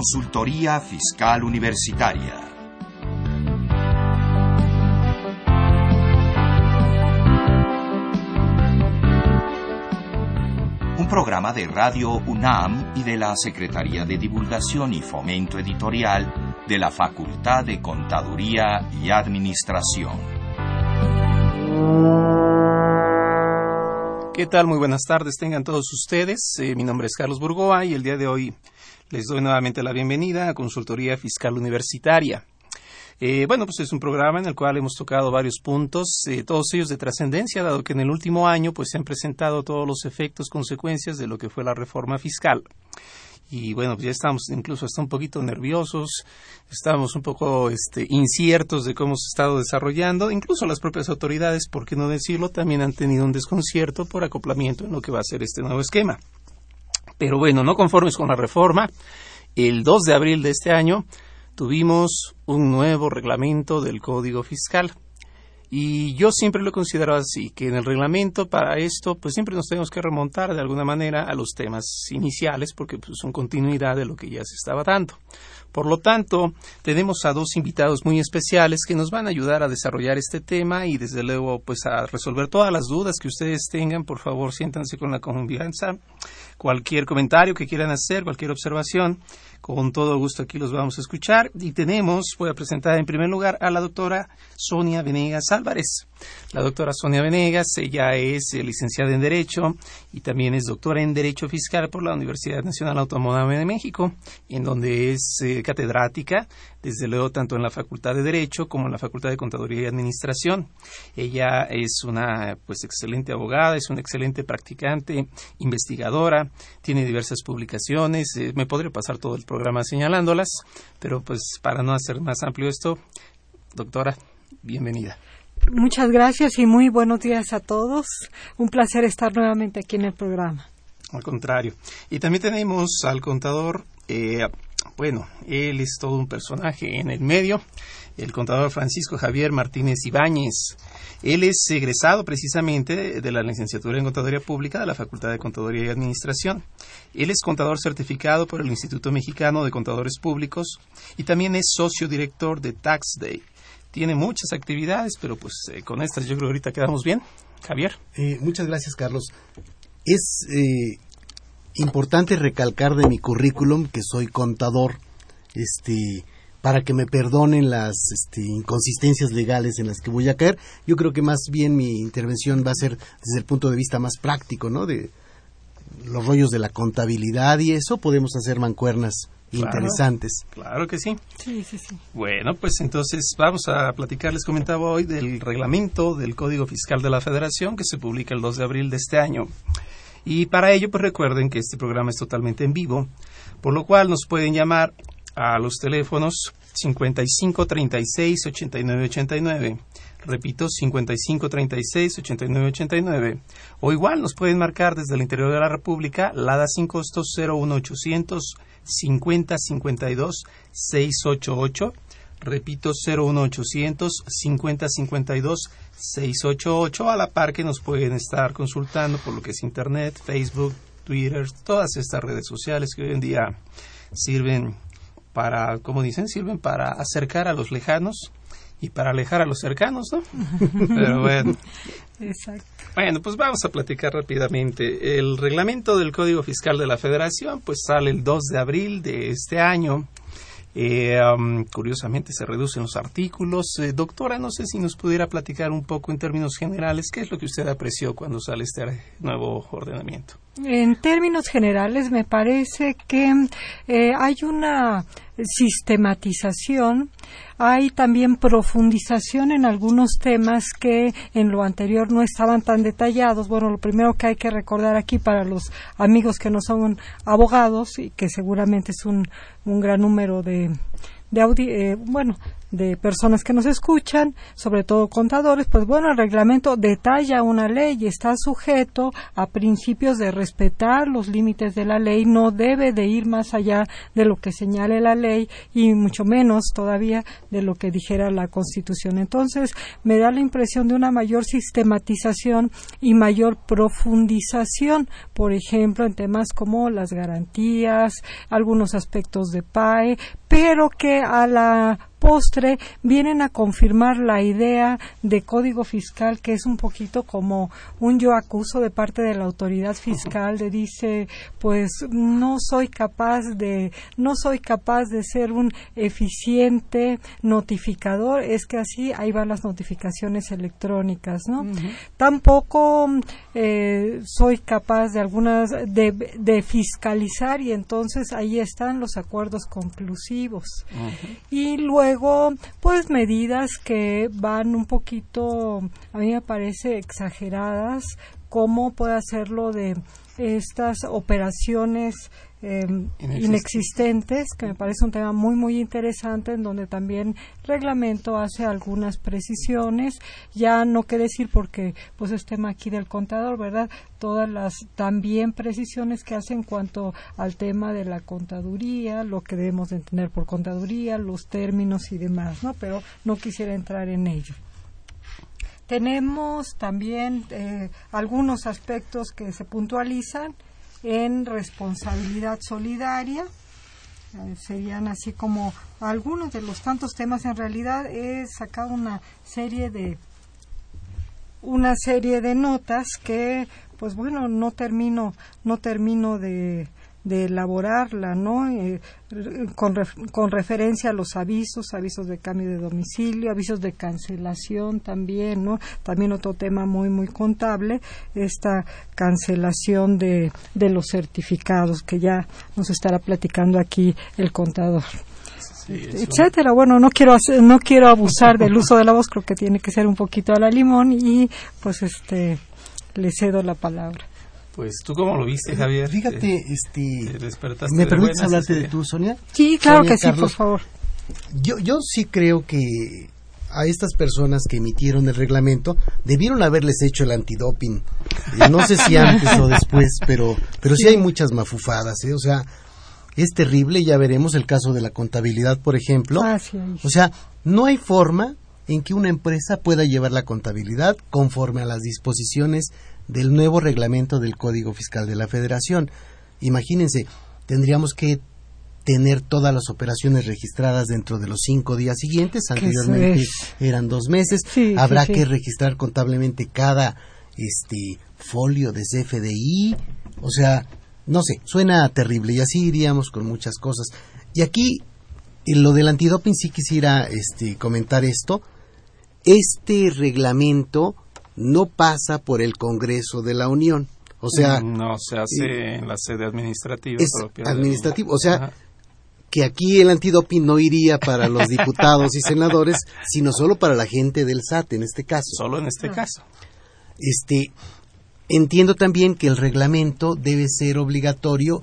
Consultoría Fiscal Universitaria. Un programa de Radio UNAM y de la Secretaría de Divulgación y Fomento Editorial de la Facultad de Contaduría y Administración. ¿Qué tal? Muy buenas tardes tengan todos ustedes. Mi nombre es Carlos Burgoa y el día de hoy les doy nuevamente la bienvenida a Consultoría Fiscal Universitaria. Pues es un programa en el cual hemos tocado varios puntos, todos ellos de trascendencia, dado que en el último año pues se han presentado todos los efectos, consecuencias de lo que fue la reforma fiscal. Y pues ya estamos incluso hasta un poquito nerviosos, estamos un poco inciertos de cómo se ha estado desarrollando. Incluso las propias autoridades, por qué no decirlo, también han tenido un desconcierto por acoplamiento en lo que va a ser este nuevo esquema. Pero no conformes con la reforma, el 2 de abril de este año tuvimos un nuevo reglamento del Código Fiscal. Y yo siempre lo he considerado así, que en el reglamento para esto, pues siempre nos tenemos que remontar de alguna manera a los temas iniciales, porque pues, son continuidad de lo que ya se estaba dando. Por lo tanto, tenemos a dos invitados muy especiales que nos van a ayudar a desarrollar este tema y desde luego pues a resolver todas las dudas que ustedes tengan. Por favor, siéntanse con la confianza. Cualquier comentario que quieran hacer, cualquier observación, con todo gusto aquí los vamos a escuchar. Y voy a presentar en primer lugar a la doctora Sonia Venegas Álvarez. La doctora Sonia Venegas, ella es licenciada en Derecho y también es doctora en Derecho Fiscal por la Universidad Nacional Autónoma de México, en donde es catedrática, desde luego tanto en la Facultad de Derecho como en la Facultad de Contaduría y Administración. Ella es una excelente abogada, es una excelente practicante, investigadora, tiene diversas publicaciones. Me podría pasar todo el programa señalándolas, pero para no hacer más amplio esto, doctora, bienvenida. Muchas gracias y muy buenos días a todos. Un placer estar nuevamente aquí en el programa. Al contrario. Y también tenemos al contador, él es todo un personaje en el medio, el contador Francisco Javier Martínez Ibáñez. Él es egresado precisamente de la licenciatura en Contaduría Pública de la Facultad de Contaduría y Administración. Él es contador certificado por el Instituto Mexicano de Contadores Públicos y también es socio director de Tax Day. Tiene muchas actividades, pero con estas yo creo que ahorita quedamos bien. Javier. Muchas gracias, Carlos. Es importante recalcar de mi currículum que soy contador, para que me perdonen las inconsistencias legales en las que voy a caer. Yo creo que más bien mi intervención va a ser desde el punto de vista más práctico, ¿no? De los rollos de la contabilidad y eso, podemos hacer mancuernas. Claro, interesantes. Claro que sí. Sí. Entonces vamos a platicar, les comentaba hoy, del reglamento del Código Fiscal de la Federación que se publica el 2 de abril de este año. Y para ello, recuerden que este programa es totalmente en vivo, por lo cual nos pueden llamar a los teléfonos 55 36 89 89, repito, 55 36 89 89, o igual nos pueden marcar desde el interior de la República, LADA sin costo 01800 5052 688, repito, 01800 5052 688, a la par que nos pueden estar consultando por lo que es Internet, Facebook, Twitter, todas estas redes sociales que hoy en día sirven para acercar a los lejanos y para alejar a los cercanos, ¿no? Pero bueno. Exacto. Vamos a platicar rápidamente. El reglamento del Código Fiscal de la Federación sale el 2 de abril de este año. Curiosamente se reducen los artículos. Doctora, no sé si nos pudiera platicar un poco en términos generales, ¿qué es lo que usted apreció cuando sale este nuevo ordenamiento? En términos generales me parece que hay una sistematización, hay también profundización en algunos temas que en lo anterior no estaban tan detallados. Lo primero que hay que recordar aquí para los amigos que no son abogados y que seguramente es un gran número de de personas que nos escuchan, sobre todo contadores, pues bueno, el reglamento detalla una ley y está sujeto a principios de respetar los límites de la ley, no debe de ir más allá de lo que señale la ley y mucho menos todavía de lo que dijera la Constitución. Entonces, me da la impresión de una mayor sistematización y mayor profundización, por ejemplo, en temas como las garantías, algunos aspectos de PAE, pero que a la postre vienen a confirmar la idea de código fiscal, que es un poquito como un yo acuso de parte de la autoridad fiscal, de dice, pues no soy capaz de ser un eficiente notificador, es que así ahí van las notificaciones electrónicas, ¿no? Uh-huh. Tampoco soy capaz de algunas de fiscalizar, y entonces ahí están los acuerdos conclusivos. Uh-huh. Y luego, pues medidas que van un poquito, a mí me parece exageradas, como puede hacerlo de estas operaciones inexistentes, que me parece un tema muy muy interesante, en donde también reglamento hace algunas precisiones. Ya no qué decir, porque pues es tema aquí del contador, ¿verdad? Todas las también precisiones que hace en cuanto al tema de la contaduría, lo que debemos de entender por contaduría, los términos y demás, ¿no? Pero no quisiera entrar en ello. Tenemos también algunos aspectos que se puntualizan en responsabilidad solidaria. Serían así como algunos de los tantos temas. En realidad he sacado una serie de notas que, pues bueno, no termino de elaborarla, ¿no? Con referencia a los avisos de cambio de domicilio, avisos de cancelación también, ¿no? También otro tema muy, muy contable, esta cancelación de los certificados, que ya nos estará platicando aquí el contador. Sí, etcétera. Bueno, no quiero abusar del uso de la voz, creo que tiene que ser un poquito a la limón, y pues le cedo la palabra. Pues, ¿tú cómo lo viste, Javier? Fíjate, ¿me permites hablarte de tú, Sonia? Sí, claro, Sonia, que sí, Carlos, por favor. Yo sí creo que a estas personas que emitieron el reglamento debieron haberles hecho el antidoping. No sé si antes o después, pero sí hay muchas mafufadas, ¿eh? O sea, es terrible. Ya veremos el caso de la contabilidad, por ejemplo. Ah, sí. O sea, no hay forma en que una empresa pueda llevar la contabilidad conforme a las disposiciones del nuevo reglamento del Código Fiscal de la Federación. Imagínense, tendríamos que tener todas las operaciones registradas dentro de los 5 días siguientes. Anteriormente eran 2 meses. Sí, habrá que registrar contablemente cada folio de CFDI. O sea, no sé, suena terrible, y así iríamos con muchas cosas. Y aquí, en lo del antidoping, sí quisiera comentar esto. Este reglamento no pasa por el Congreso de la Unión, o sea... No, se hace en la sede administrativa. Es administrativo, o sea, ajá, que aquí el antidoping no iría para los diputados y senadores, sino solo para la gente del SAT en este caso. Solo en este caso. Entiendo también que el reglamento debe ser obligatorio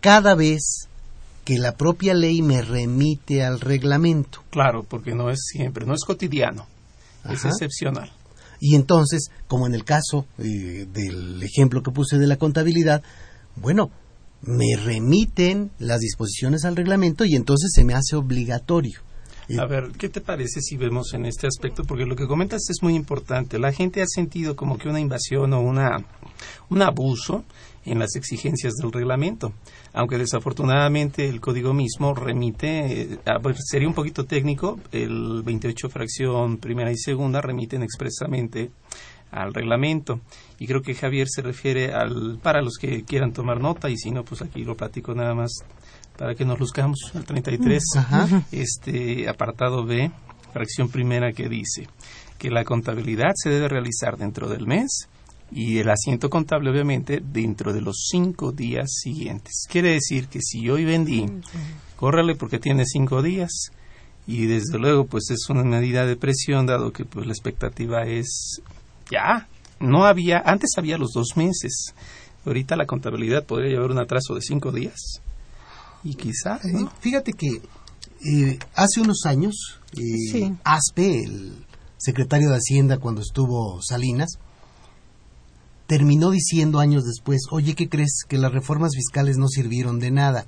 cada vez que la propia ley me remite al reglamento. Claro, porque no es siempre, no es cotidiano, es excepcional. Y entonces, como en el caso del ejemplo que puse de la contabilidad, bueno, me remiten las disposiciones al reglamento y entonces se me hace obligatorio. A ver, ¿qué te parece si vemos en este aspecto? Porque lo que comentas es muy importante. La gente ha sentido como que una invasión o un abuso en las exigencias del reglamento, aunque desafortunadamente el código mismo remite, sería un poquito técnico, el 28 fracción primera y segunda remiten expresamente al reglamento, y creo que Javier se refiere al, para los que quieran tomar nota, y si no, pues aquí lo platico nada más para que nos luzcamos, al 33, ajá, apartado B, fracción primera, que dice que la contabilidad se debe realizar dentro del mes, y el asiento contable, obviamente, dentro de los 5 días siguientes. Quiere decir que si hoy vendí, córrale porque tiene 5 días. Y desde luego, pues es una medida de presión, dado que pues la expectativa es ya. No había, antes había los 2 meses. Ahorita la contabilidad podría llevar un atraso de 5 días. Y quizá, ¿no? Fíjate que Hace unos años, ASPE, el secretario de Hacienda cuando estuvo Salinas, terminó diciendo años después, oye, ¿qué crees? Que las reformas fiscales no sirvieron de nada.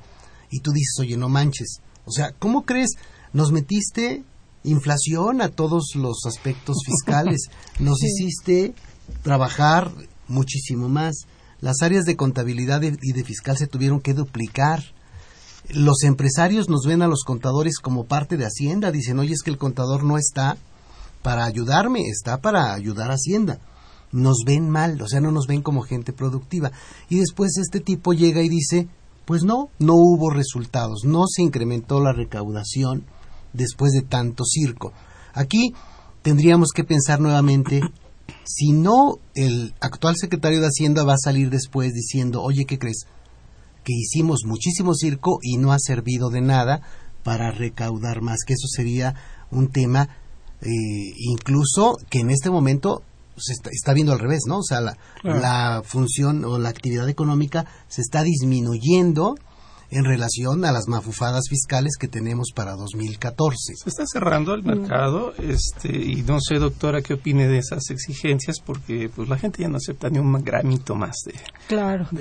Y tú dices, oye, no manches. O sea, ¿cómo crees? Nos metiste inflación a todos los aspectos fiscales, nos hiciste trabajar muchísimo más. Las áreas de contabilidad y de fiscal se tuvieron que duplicar. Los empresarios nos ven a los contadores como parte de Hacienda. Dicen, oye, es que el contador no está para ayudarme, está para ayudar a Hacienda. Nos ven mal, o sea, no nos ven como gente productiva. Y después este tipo llega y dice, pues no hubo resultados, no se incrementó la recaudación después de tanto circo. Aquí tendríamos que pensar nuevamente, si no, el actual secretario de Hacienda va a salir después diciendo, oye, ¿qué crees? Que hicimos muchísimo circo y no ha servido de nada para recaudar más, que eso sería un tema incluso que en este momento se está viendo al revés, ¿no? O sea, la función o la actividad económica se está disminuyendo en relación a las mafufadas fiscales que tenemos para 2014. Se está cerrando el mercado, y no sé, doctora, qué opine de esas exigencias, porque pues la gente ya no acepta ni un gramito más de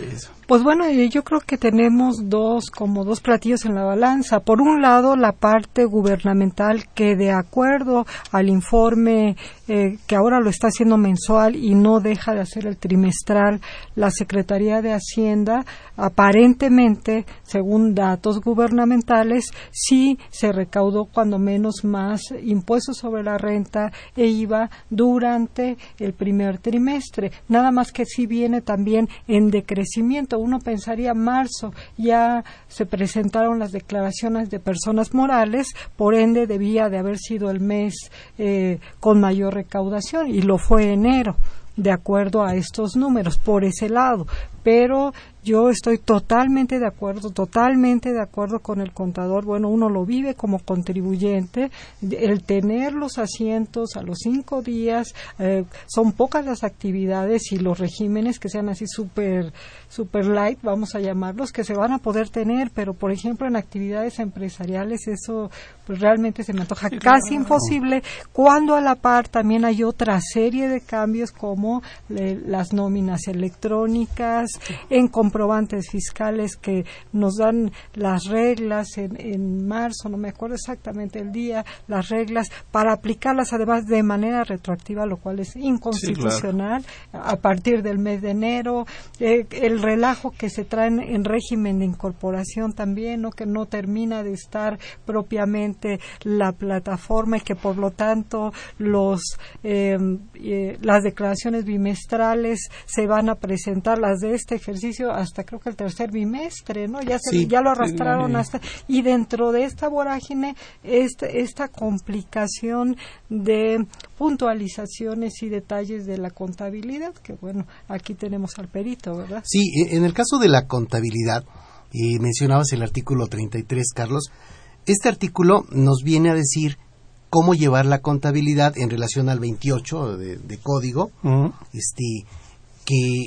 eso. Pues bueno, yo creo que tenemos dos platillos en la balanza. Por un lado, la parte gubernamental, que de acuerdo al informe que ahora lo está haciendo mensual y no deja de hacer el trimestral, la Secretaría de Hacienda, aparentemente, según datos gubernamentales, sí se recaudó cuando menos más impuestos sobre la renta e IVA durante el primer trimestre. Nada más que sí viene también en decrecimiento. Uno pensaría marzo, ya se presentaron las declaraciones de personas morales, por ende debía de haber sido el mes con mayor recaudación, y lo fue enero, de acuerdo a estos números, por ese lado. Pero yo estoy totalmente de acuerdo con el contador. Bueno, uno lo vive como contribuyente, el tener los asientos a los 5 días, son pocas las actividades y los regímenes que sean así super light, vamos a llamarlos, que se van a poder tener, pero por ejemplo en actividades empresariales eso pues realmente se me antoja casi imposible, cuando a la par también hay otra serie de cambios como las nóminas electrónicas, en comprobantes fiscales que nos dan las reglas en marzo, no me acuerdo exactamente el día, las reglas para aplicarlas además de manera retroactiva, lo cual es inconstitucional, a partir del mes de enero, el relajo que se traen en régimen de incorporación también, ¿no? Que no termina de estar propiamente la plataforma y que por lo tanto las declaraciones bimestrales se van a presentar, las de este ejercicio, hasta creo que el tercer bimestre, ¿no? Ya lo arrastraron hasta... Y dentro de esta vorágine, esta complicación de puntualizaciones y detalles de la contabilidad, que bueno, aquí tenemos al perito, ¿verdad? Sí, en el caso de la contabilidad, y mencionabas el artículo 33, Carlos, este artículo nos viene a decir cómo llevar la contabilidad en relación al 28 de código, que...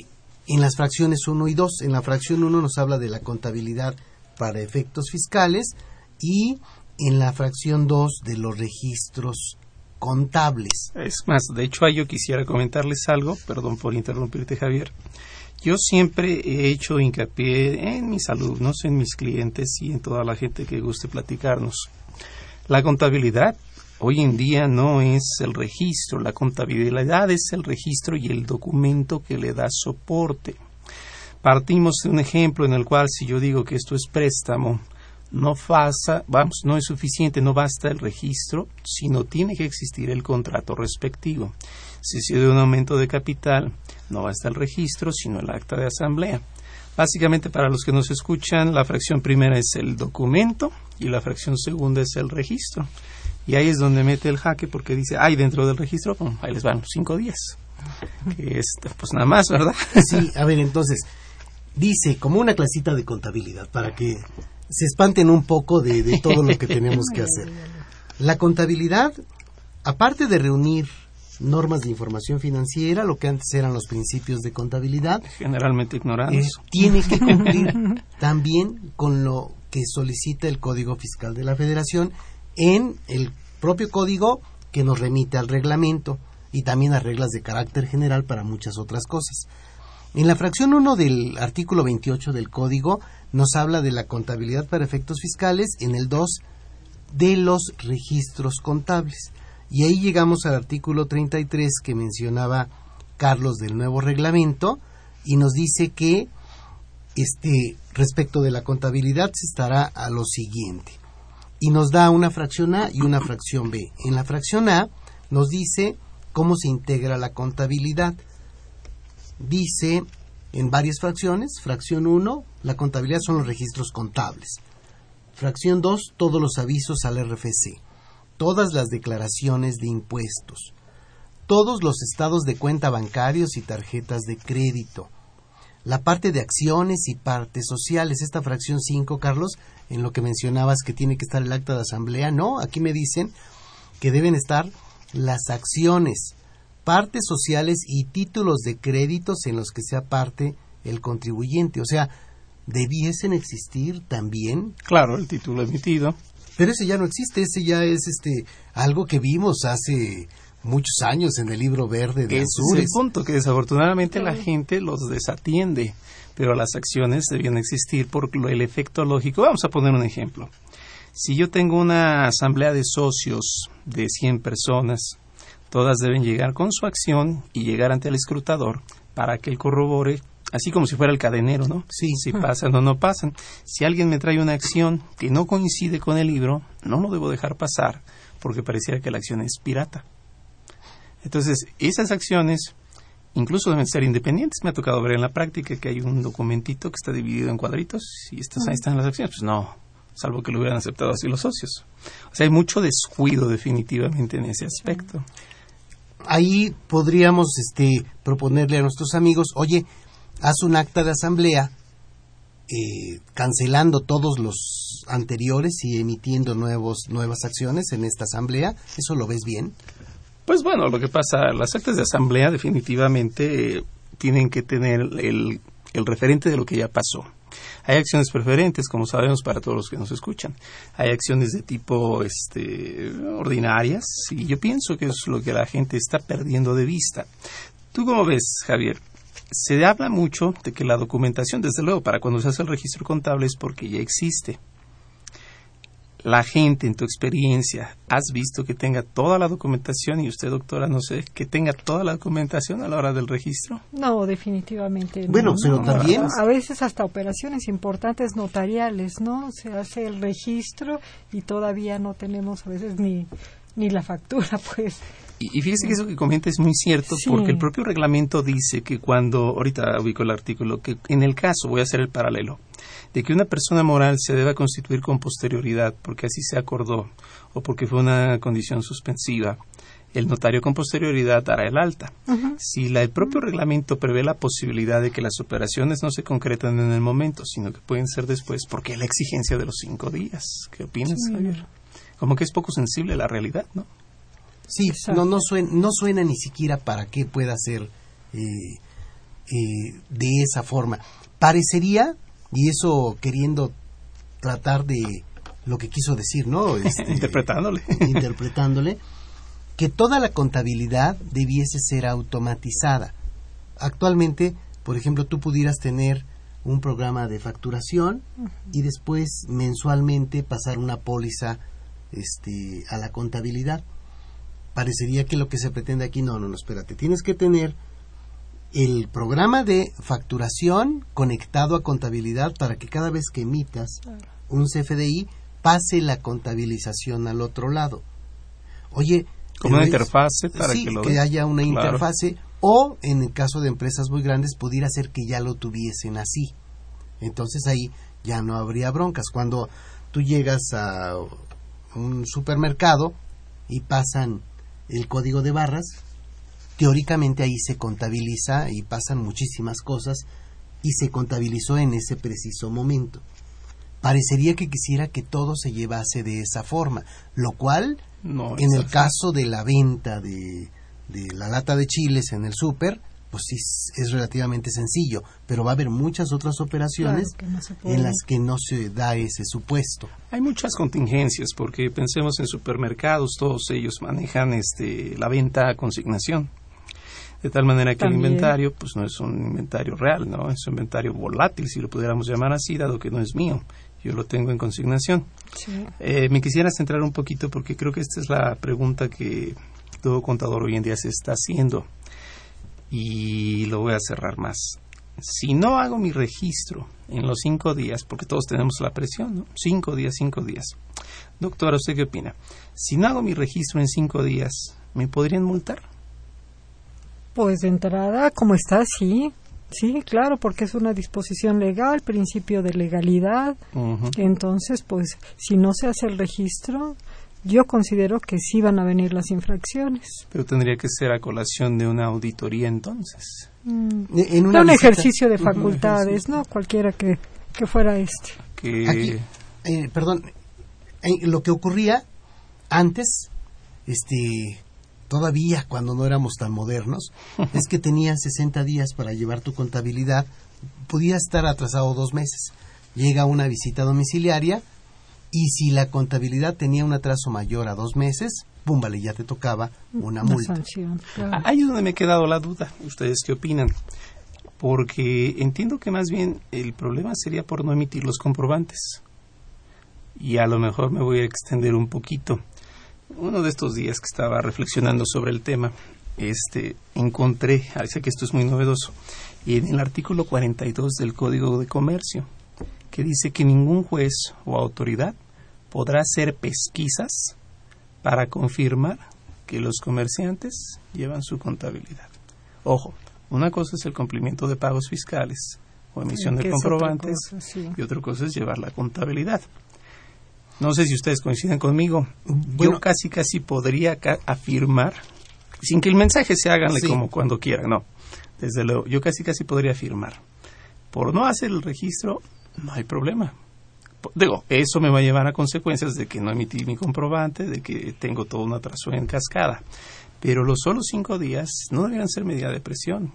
En las fracciones 1 y 2, en la fracción 1 nos habla de la contabilidad para efectos fiscales y en la fracción 2 de los registros contables. Es más, de hecho, yo quisiera comentarles algo, perdón por interrumpirte, Javier. Yo siempre he hecho hincapié en mis alumnos, en mis clientes y en toda la gente que guste platicarnos. La contabilidad hoy en día no es el registro, la contabilidad es el registro y el documento que le da soporte. Partimos de un ejemplo en el cual si yo digo que esto es préstamo, no es suficiente, no basta el registro, sino tiene que existir el contrato respectivo. Si se da un aumento de capital, no basta el registro, sino el acta de asamblea. Básicamente, para los que nos escuchan, la fracción primera es el documento y la fracción segunda es el registro. Y ahí es donde mete el jaque, porque dice, dentro del registro, ahí les van 5 días. Que es, pues nada más, ¿verdad? Sí, a ver, entonces, dice, como una clasita de contabilidad, para que se espanten un poco de todo lo que tenemos que hacer. La contabilidad, aparte de reunir normas de información financiera, lo que antes eran los principios de contabilidad, generalmente ignorados, tiene que cumplir también con lo que solicita el Código Fiscal de la Federación en el propio código que nos remite al reglamento y también a reglas de carácter general para muchas otras cosas. En la fracción 1 del artículo 28 del código nos habla de la contabilidad para efectos fiscales, en el 2 de los registros contables. Y ahí llegamos al artículo 33 que mencionaba Carlos del nuevo reglamento y nos dice que respecto de la contabilidad se estará a lo siguiente. Y nos da una fracción A y una fracción B. En la fracción A nos dice cómo se integra la contabilidad. Dice en varias fracciones: fracción 1, la contabilidad son los registros contables; fracción 2, todos los avisos al RFC, todas las declaraciones de impuestos, todos los estados de cuenta bancarios y tarjetas de crédito, la parte de acciones y partes sociales. Esta fracción 5, Carlos, en lo que mencionabas que tiene que estar el acta de asamblea, no, aquí me dicen que deben estar las acciones, partes sociales y títulos de créditos en los que sea parte el contribuyente. O sea, debiesen existir también. Claro, el título emitido. Pero ese ya no existe, ese ya es algo que vimos hace muchos años en el libro verde de Azures. Es el punto, que desafortunadamente la gente los desatiende, pero las acciones debían existir por el efecto lógico. Vamos a poner un ejemplo. Si yo tengo una asamblea de socios de 100 personas, todas deben llegar con su acción y llegar ante el escrutador para que él corrobore, así como si fuera el cadenero, ¿no? Sí. Si pasan o no pasan. Si alguien me trae una acción que no coincide con el libro, no lo debo dejar pasar, porque pareciera que la acción es pirata. Entonces, esas acciones incluso deben ser independientes. Me ha tocado ver en la práctica que hay un documentito que está dividido en cuadritos y ahí están las acciones. Pues no, salvo que lo hubieran aceptado así los socios. O sea, hay mucho descuido definitivamente en ese aspecto. Ahí podríamos proponerle a nuestros amigos: oye, haz un acta de asamblea cancelando todos los anteriores y emitiendo nuevas acciones en esta asamblea. ¿Eso lo ves bien? Pues bueno, lo que pasa, las actas de asamblea definitivamente tienen que tener el referente de lo que ya pasó. Hay acciones preferentes, como sabemos, para todos los que nos escuchan. Hay acciones de tipo ordinarias, y yo pienso que es lo que la gente está perdiendo de vista. ¿Tú cómo ves, Javier? Se habla mucho de que la documentación, desde luego, para cuando se hace el registro contable es porque ya existe. La gente, en tu experiencia, ¿has visto que tenga toda la documentación? Y usted, doctora, no sé, ¿que tenga toda la documentación a la hora del registro? No, definitivamente no. Bueno, pero también. A veces hasta operaciones importantes notariales, ¿no? Se hace el registro y todavía no tenemos a veces ni la factura, pues. Y fíjese que eso que comenta es muy cierto, sí, porque el propio reglamento dice que ahorita ubico el artículo, que en el caso, voy a hacer el paralelo, de que una persona moral se deba constituir con posterioridad, porque así se acordó, o porque fue una condición suspensiva, el notario con posterioridad dará el alta. Uh-huh. Si el propio reglamento prevé la posibilidad de que las operaciones no se concretan en el momento, sino que pueden ser después, porque es la exigencia de los 5 días. ¿Qué opinas, Javier? Sí. Como que es poco sensible la realidad, ¿no? Sí, no suena ni siquiera para qué pueda ser de esa forma. Parecería, y eso queriendo tratar de lo que quiso decir, ¿no? Interpretándole, que toda la contabilidad debiese ser automatizada. Actualmente, por ejemplo, tú pudieras tener un programa de facturación y después mensualmente pasar una póliza a la contabilidad. Parecería que lo que se pretende aquí, no, espérate, tienes que tener el programa de facturación conectado a contabilidad para que cada vez que emitas un CFDI pase la contabilización al otro lado. Oye, como una interfase para que haya una interfase, o en el caso de empresas muy grandes pudiera ser que ya lo tuviesen así. Entonces ahí ya no habría broncas. Cuando tú llegas a un supermercado y pasan el código de barras, teóricamente ahí se contabiliza y pasan muchísimas cosas y se contabilizó en ese preciso momento. Parecería que quisiera que todo se llevase de esa forma, lo cual no, en el caso de la venta de la lata de chiles en el súper, pues sí es relativamente sencillo, pero va a haber muchas otras operaciones en las que no se da ese supuesto. Hay muchas contingencias, porque pensemos en supermercados, todos ellos manejan la venta a consignación, de tal manera que también el inventario pues no es un inventario real, no es un inventario volátil, si lo pudiéramos llamar así, dado que no es mío, yo lo tengo en consignación. Sí. Me quisiera centrar un poquito, porque creo que esta es la pregunta que todo contador hoy en día se está haciendo, y lo voy a cerrar más. Si no hago mi registro en los 5 días, porque todos tenemos la presión, ¿no? 5 días. Doctora, ¿usted qué opina? Si no hago mi registro en 5 días, ¿me podrían multar? Pues de entrada, como está, sí. Sí, claro, porque es una disposición legal, principio de legalidad. Uh-huh. Entonces, pues, si no se hace el registro, yo considero que sí van a venir las infracciones. Pero tendría que ser a colación de una auditoría, entonces. En un ejercicio de facultades, ¿no? Cualquiera que fuera Okay. Aquí, lo que ocurría antes, todavía cuando no éramos tan modernos, es que tenías 60 días para llevar tu contabilidad, podías estar atrasado 2 meses. Llega una visita domiciliaria y si la contabilidad tenía un atraso mayor a 2 meses, ¡pum!, vale, ya te tocaba una multa. Sanción, claro. Ahí es donde me ha quedado la duda. ¿Ustedes qué opinan? Porque entiendo que más bien el problema sería por no emitir los comprobantes. Y a lo mejor me voy a extender un poquito. Uno de estos días que estaba reflexionando sobre el tema, encontré, sé que esto es muy novedoso, en el artículo 42 del Código de Comercio, que dice que ningún juez o autoridad podrá hacer pesquisas para confirmar que los comerciantes llevan su contabilidad. Ojo, una cosa es el cumplimiento de pagos fiscales o emisión de comprobantes, otra cosa, sí, y otra cosa es llevar la contabilidad. No sé si ustedes coinciden conmigo. Bueno, yo casi podría afirmar, sin que el mensaje se hagan sí, como cuando quieran, no. Desde luego, yo casi podría afirmar. Por no hacer el registro, no hay problema. Digo, eso me va a llevar a consecuencias de que no emití mi comprobante, de que tengo todo un atraso en cascada. Pero los solo 5 días no deberían ser medida de presión.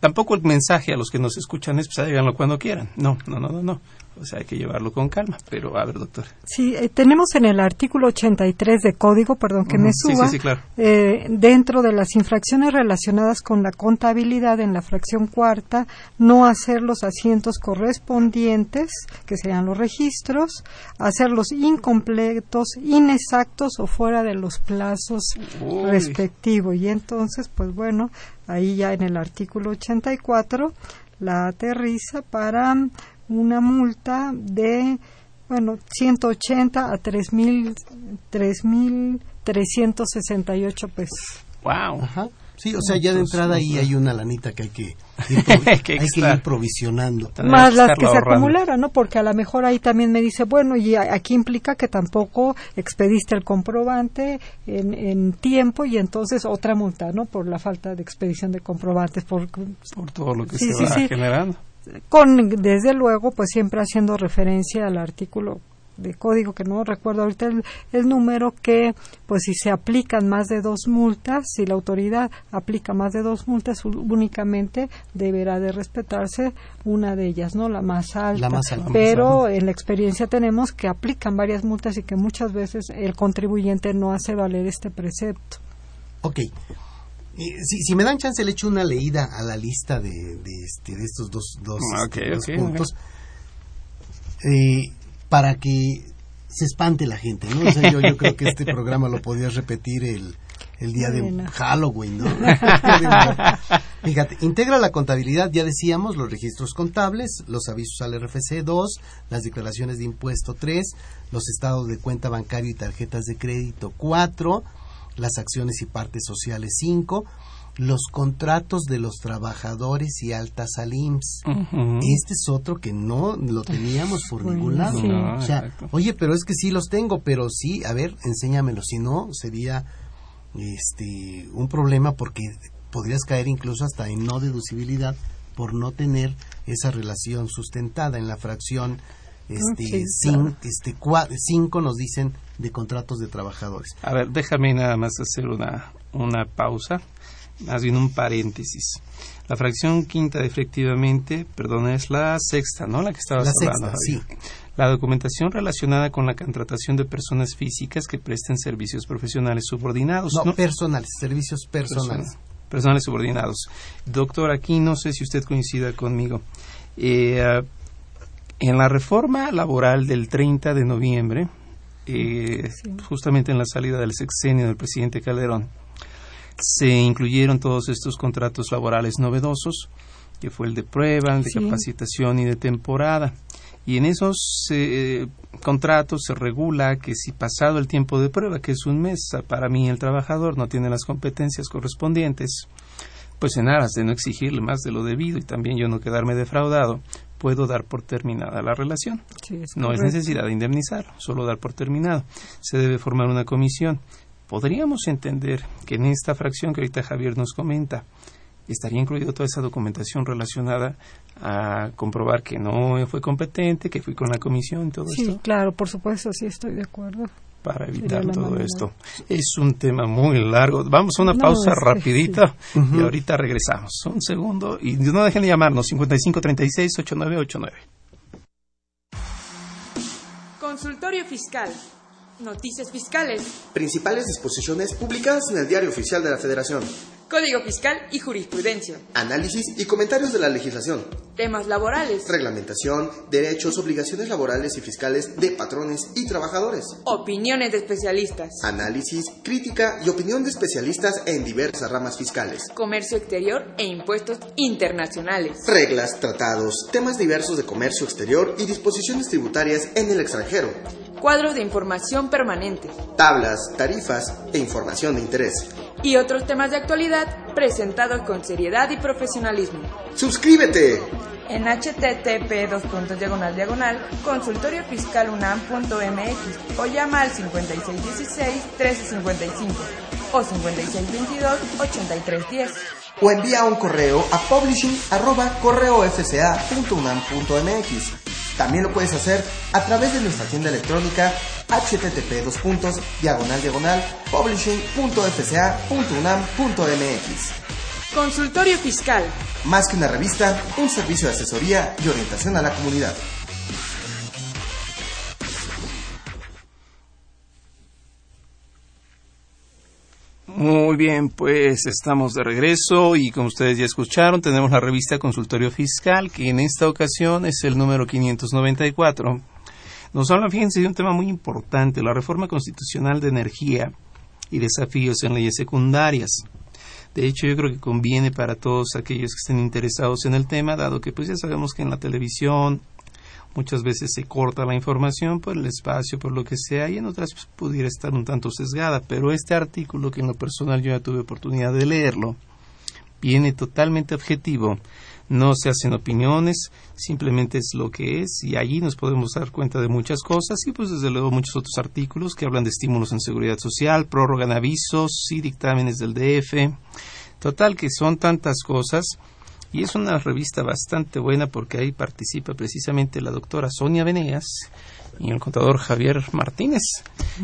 Tampoco el mensaje a los que nos escuchan es, pues, háganlo cuando quieran. No. O sea, hay que llevarlo con calma. Pero, a ver, doctor. Sí, tenemos en el artículo 83 de Código, sí, claro. Dentro de las infracciones relacionadas con la contabilidad, en la fracción cuarta, no hacer los asientos correspondientes, que serían los registros, hacerlos incompletos, inexactos o fuera de los plazos respectivos. Y entonces, pues bueno, ahí ya en el artículo 84 la aterriza para una multa de, 180 a 3,368 pesos. ¡Wow! Ajá. Sí, o sea, ya de entrada ahí hay una lanita que hay que ir, provisionando. Más las que se acumularan, ¿no? Porque a lo mejor ahí también me dice, y aquí implica que tampoco expediste el comprobante en tiempo, y entonces otra multa, ¿no? Por la falta de expedición de comprobantes. Por todo lo que se va generando. Desde luego, pues siempre haciendo referencia al artículo de Código, que no recuerdo ahorita el número, que pues si se aplican más de 2 multas, si la autoridad aplica más de 2 multas, únicamente deberá de respetarse una de ellas, ¿no? La más alta. Pero en la experiencia tenemos que aplican varias multas y que muchas veces el contribuyente no hace valer este precepto. Ok. Si me dan chance, le echo una leída a la lista de estos dos puntos. Para que se espante la gente, ¿no? O sea, yo creo que este programa lo podías repetir el día de Halloween, ¿no? Fíjate, integra la contabilidad, ya decíamos, los registros contables, los avisos al RFC 2, las declaraciones de impuesto 3, los estados de cuenta bancario y tarjetas de crédito 4, las acciones y partes sociales 5, los contratos de los trabajadores y altas al IMSS. Uh-huh. Este es otro que no lo teníamos por ningún lado. Sí. O sea, oye, pero es que sí los tengo, pero sí, a ver, enséñamelo, si no sería un problema, porque podrías caer incluso hasta en no deducibilidad por no tener esa relación sustentada en la fracción 5 nos dicen de contratos de trabajadores. A ver, déjame nada más hacer una pausa. más bien un paréntesis. La fracción quinta, efectivamente, perdón, es la sexta, ¿no? La que estabas hablando. La sexta, sí. La documentación relacionada con la contratación de personas físicas que presten servicios profesionales subordinados. No, personales, servicios personales. Personales subordinados. Doctor, aquí no sé si usted coincida conmigo. En la reforma laboral del 30 de noviembre, sí, justamente en la salida del sexenio del presidente Calderón, se incluyeron todos estos contratos laborales novedosos, que fue el de prueba, el de capacitación y de temporada. Y en esos contratos se regula que si pasado el tiempo de prueba, que es un mes, para mí el trabajador no tiene las competencias correspondientes, pues en aras de no exigirle más de lo debido y también yo no quedarme defraudado, puedo dar por terminada la relación. Sí, es no correcto. Es necesidad de indemnizar, solo dar por terminado. Se debe formar una comisión. Podríamos entender que en esta fracción que ahorita Javier nos comenta, estaría incluido toda esa documentación relacionada a comprobar que no fue competente, que fui con la comisión, todo esto. Sí, claro, por supuesto, sí estoy de acuerdo. Para evitar todo esto. Es un tema muy largo. Vamos a una pausa rapidita y ahorita regresamos. Un segundo y no dejen de llamarnos, 5536-8989. Consultorio Fiscal. Noticias fiscales. Principales disposiciones públicas en el Diario Oficial de la Federación. Código fiscal y jurisprudencia. Análisis y comentarios de la legislación. Temas laborales. Reglamentación, derechos, obligaciones laborales y fiscales de patrones y trabajadores. Opiniones de especialistas. Análisis, crítica y opinión de especialistas en diversas ramas fiscales. Comercio exterior e impuestos internacionales. Reglas, tratados, temas diversos de comercio exterior y disposiciones tributarias en el extranjero. Cuadros de información permanente. Tablas, tarifas e información de interés. Y otros temas de actualidad presentados con seriedad y profesionalismo. ¡Suscríbete! En http://consultoriofiscalunam.mx o llama al 5616-1355 o 5622-8310. O envía un correo a publishing@correofca.unam.mx. También lo puedes hacer a través de nuestra tienda electrónica http://publishing.fca.unam.mx. Consultorio Fiscal. Más que una revista, un servicio de asesoría y orientación a la comunidad. Muy bien, pues estamos de regreso y como ustedes ya escucharon, tenemos la revista Consultorio Fiscal, que en esta ocasión es el número 594. Nos habla, fíjense, de un tema muy importante, la reforma constitucional de energía y desafíos en leyes secundarias. De hecho, yo creo que conviene para todos aquellos que estén interesados en el tema, dado que pues ya sabemos que en la televisión muchas veces se corta la información por el espacio, por lo que sea, y en otras pues, pudiera estar un tanto sesgada. Pero este artículo, que en lo personal yo ya tuve oportunidad de leerlo, viene totalmente objetivo. No se hacen opiniones, simplemente es lo que es, y allí nos podemos dar cuenta de muchas cosas, y pues desde luego muchos otros artículos que hablan de estímulos en seguridad social, prórroga en avisos y dictámenes del DF. Total, que son tantas cosas. Y es una revista bastante buena porque ahí participa precisamente la doctora Sonia Venegas y el contador Javier Martínez.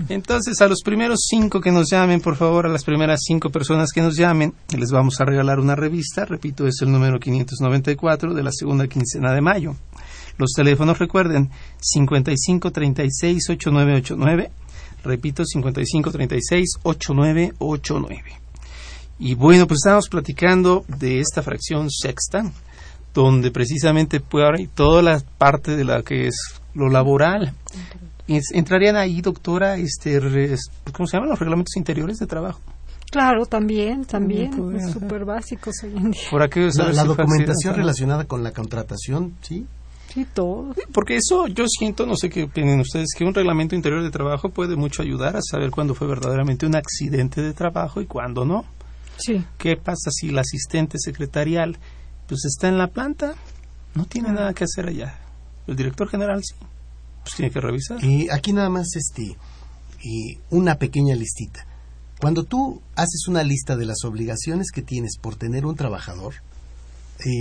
Entonces, a los primeros 5 que nos llamen, por favor, a las primeras 5 personas que nos llamen, les vamos a regalar una revista. Repito, es el número 594 de la segunda quincena de mayo. Los teléfonos, recuerden, 5536-8989. Repito, 5536-8989. Y bueno, pues estábamos platicando de esta fracción sexta, donde precisamente puede haber toda la parte de la que es lo laboral. ¿Entrarían ahí, doctora, ¿cómo se llaman los reglamentos interiores de trabajo? Claro, también es súper básicos hoy en día. ¿Por aquello, la documentación relacionada con la contratación, sí? Sí, todo. Porque eso yo siento, no sé qué opinen ustedes, que un reglamento interior de trabajo puede mucho ayudar a saber cuándo fue verdaderamente un accidente de trabajo y cuándo no. Sí. ¿Qué pasa si la asistente secretarial pues está en la planta? No tiene nada que hacer allá. El director general sí, pues tiene que revisar. Y aquí nada más una pequeña listita. Cuando tú haces una lista de las obligaciones que tienes por tener un trabajador,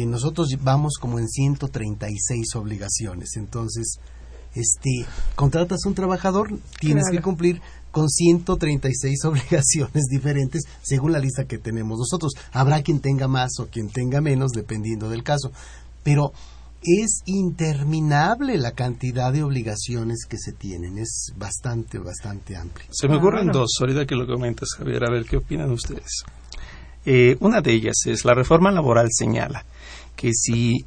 nosotros vamos como en 136 obligaciones. Entonces, contratas un trabajador, tienes que cumplir con 136 obligaciones diferentes según la lista que tenemos nosotros. Habrá quien tenga más o quien tenga menos, dependiendo del caso. Pero es interminable la cantidad de obligaciones que se tienen. Es bastante, bastante amplio. Se me ocurren dos, ahorita que lo comentas, Javier. A ver, ¿qué opinan ustedes? Una de ellas es, la reforma laboral señala que si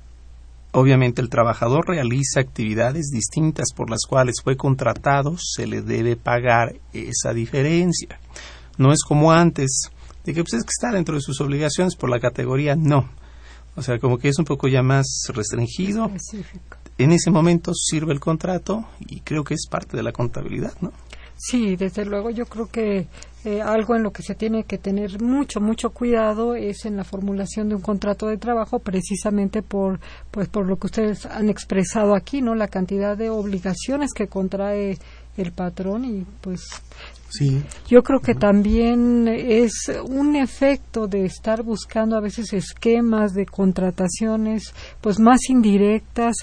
obviamente el trabajador realiza actividades distintas por las cuales fue contratado, se le debe pagar esa diferencia. No es como antes, de que pues es que está dentro de sus obligaciones por la categoría, no. O sea, como que es un poco ya más restringido. Específico. En ese momento sirve el contrato y creo que es parte de la contabilidad, ¿no? Sí, desde luego yo creo que algo en lo que se tiene que tener mucho cuidado es en la formulación de un contrato de trabajo, precisamente por lo que ustedes han expresado aquí, ¿no? La cantidad de obligaciones que contrae el patrón y pues sí. Yo creo que también es un efecto de estar buscando a veces esquemas de contrataciones pues más indirectas.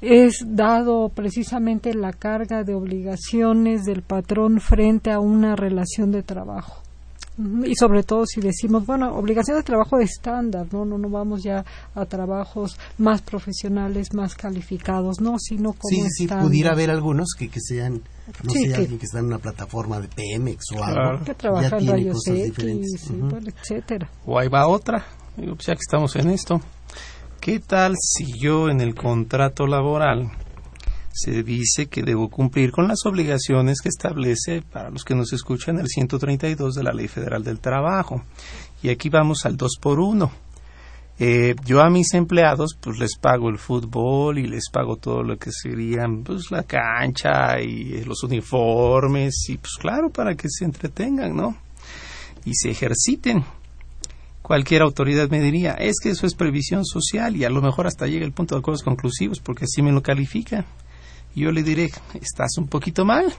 Es dado precisamente la carga de obligaciones del patrón frente a una relación de trabajo. Y sobre todo si decimos, bueno, obligación de trabajo de estándar, no vamos ya a trabajos más profesionales, más calificados, no, sino como estándar. Sí, pudiera haber algunos que sean, alguien que está en una plataforma de Pemex o algo, que trabaja en Radio CX, etcétera. O ahí va otra, ya que estamos en esto, ¿qué tal si yo en el contrato laboral se dice que debo cumplir con las obligaciones que establece, para los que nos escuchan, el 132 de la Ley Federal del Trabajo? Y aquí vamos al 2x1. Yo a mis empleados pues les pago el fútbol y les pago todo lo que serían pues la cancha y los uniformes y pues claro, para que se entretengan, ¿no? Y se ejerciten. Cualquier autoridad me diría, es que eso es previsión social y a lo mejor hasta llega el punto de acuerdos conclusivos porque así me lo califica. Yo le diré, estás un poquito mal,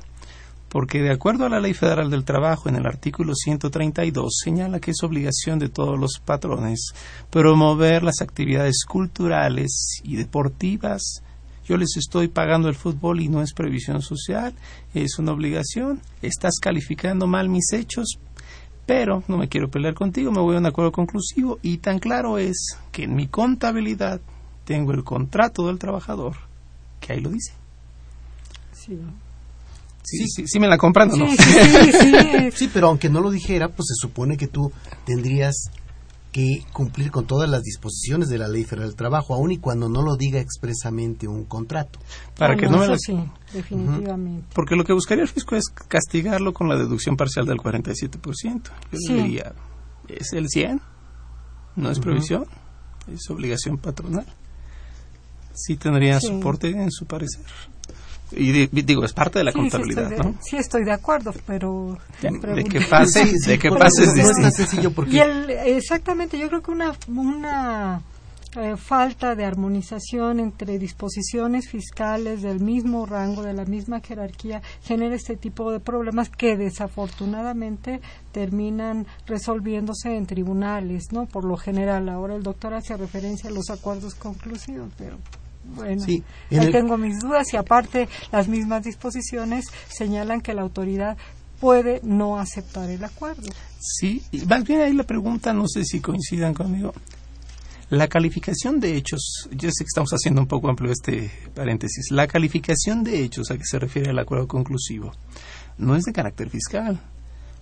porque de acuerdo a la Ley Federal del Trabajo, en el artículo 132, señala que es obligación de todos los patrones promover las actividades culturales y deportivas. Yo les estoy pagando el fútbol y no es previsión social, es una obligación. Estás calificando mal mis hechos, pero no me quiero pelear contigo, me voy a un acuerdo conclusivo. Y tan claro es que en mi contabilidad tengo el contrato del trabajador, que ahí lo dice. Sí, me la compran, ¿no? Sí. Sí, pero aunque no lo dijera, pues se supone que tú tendrías que cumplir con todas las disposiciones de la Ley Federal del Trabajo, aun y cuando no lo diga expresamente un contrato. Para que no me lo... Sí, definitivamente. Porque lo que buscaría el fisco es castigarlo con la deducción parcial del 47%. Yo diría, es el 100%, no es previsión, es obligación patronal. Sí tendría soporte en su parecer. Y digo, es parte de la contabilidad, ¿no? Sí, estoy de acuerdo, pero... De que pase, es distinto. Es sencillo porque... Exactamente, yo creo que una falta de armonización entre disposiciones fiscales del mismo rango, de la misma jerarquía, genera este tipo de problemas que desafortunadamente terminan resolviéndose en tribunales, ¿no? Por lo general, ahora el doctor hace referencia a los acuerdos conclusivos, pero... Bueno, sí, tengo mis dudas y aparte las mismas disposiciones señalan que la autoridad puede no aceptar el acuerdo. Sí, más bien ahí la pregunta, no sé si coincidan conmigo, la calificación de hechos, yo sé que estamos haciendo un poco amplio este paréntesis, la calificación de hechos a que se refiere el acuerdo conclusivo no es de carácter fiscal,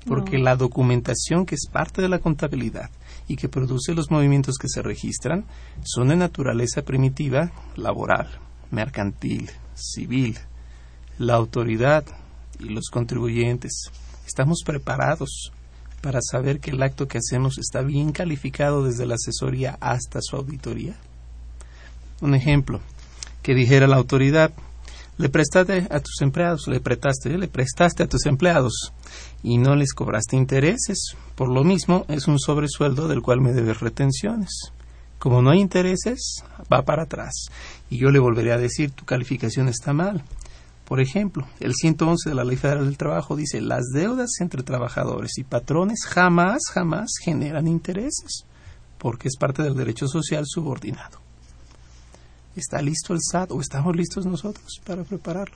porque la documentación que es parte de la contabilidad y que produce los movimientos que se registran son de naturaleza primitiva, laboral, mercantil, civil. La autoridad y los contribuyentes estamos preparados para saber que el acto que hacemos está bien calificado desde la asesoría hasta su auditoría. Un ejemplo, que dijera la autoridad, le prestaste a tus empleados y no les cobraste intereses, por lo mismo es un sobresueldo del cual me debes retenciones. Como no hay intereses, va para atrás y yo le volveré a decir, tu calificación está mal. Por ejemplo, el 111 de la Ley Federal del Trabajo dice, las deudas entre trabajadores y patrones jamás generan intereses, porque es parte del derecho social subordinado. ¿Está listo el SAT o estamos listos nosotros para prepararlo?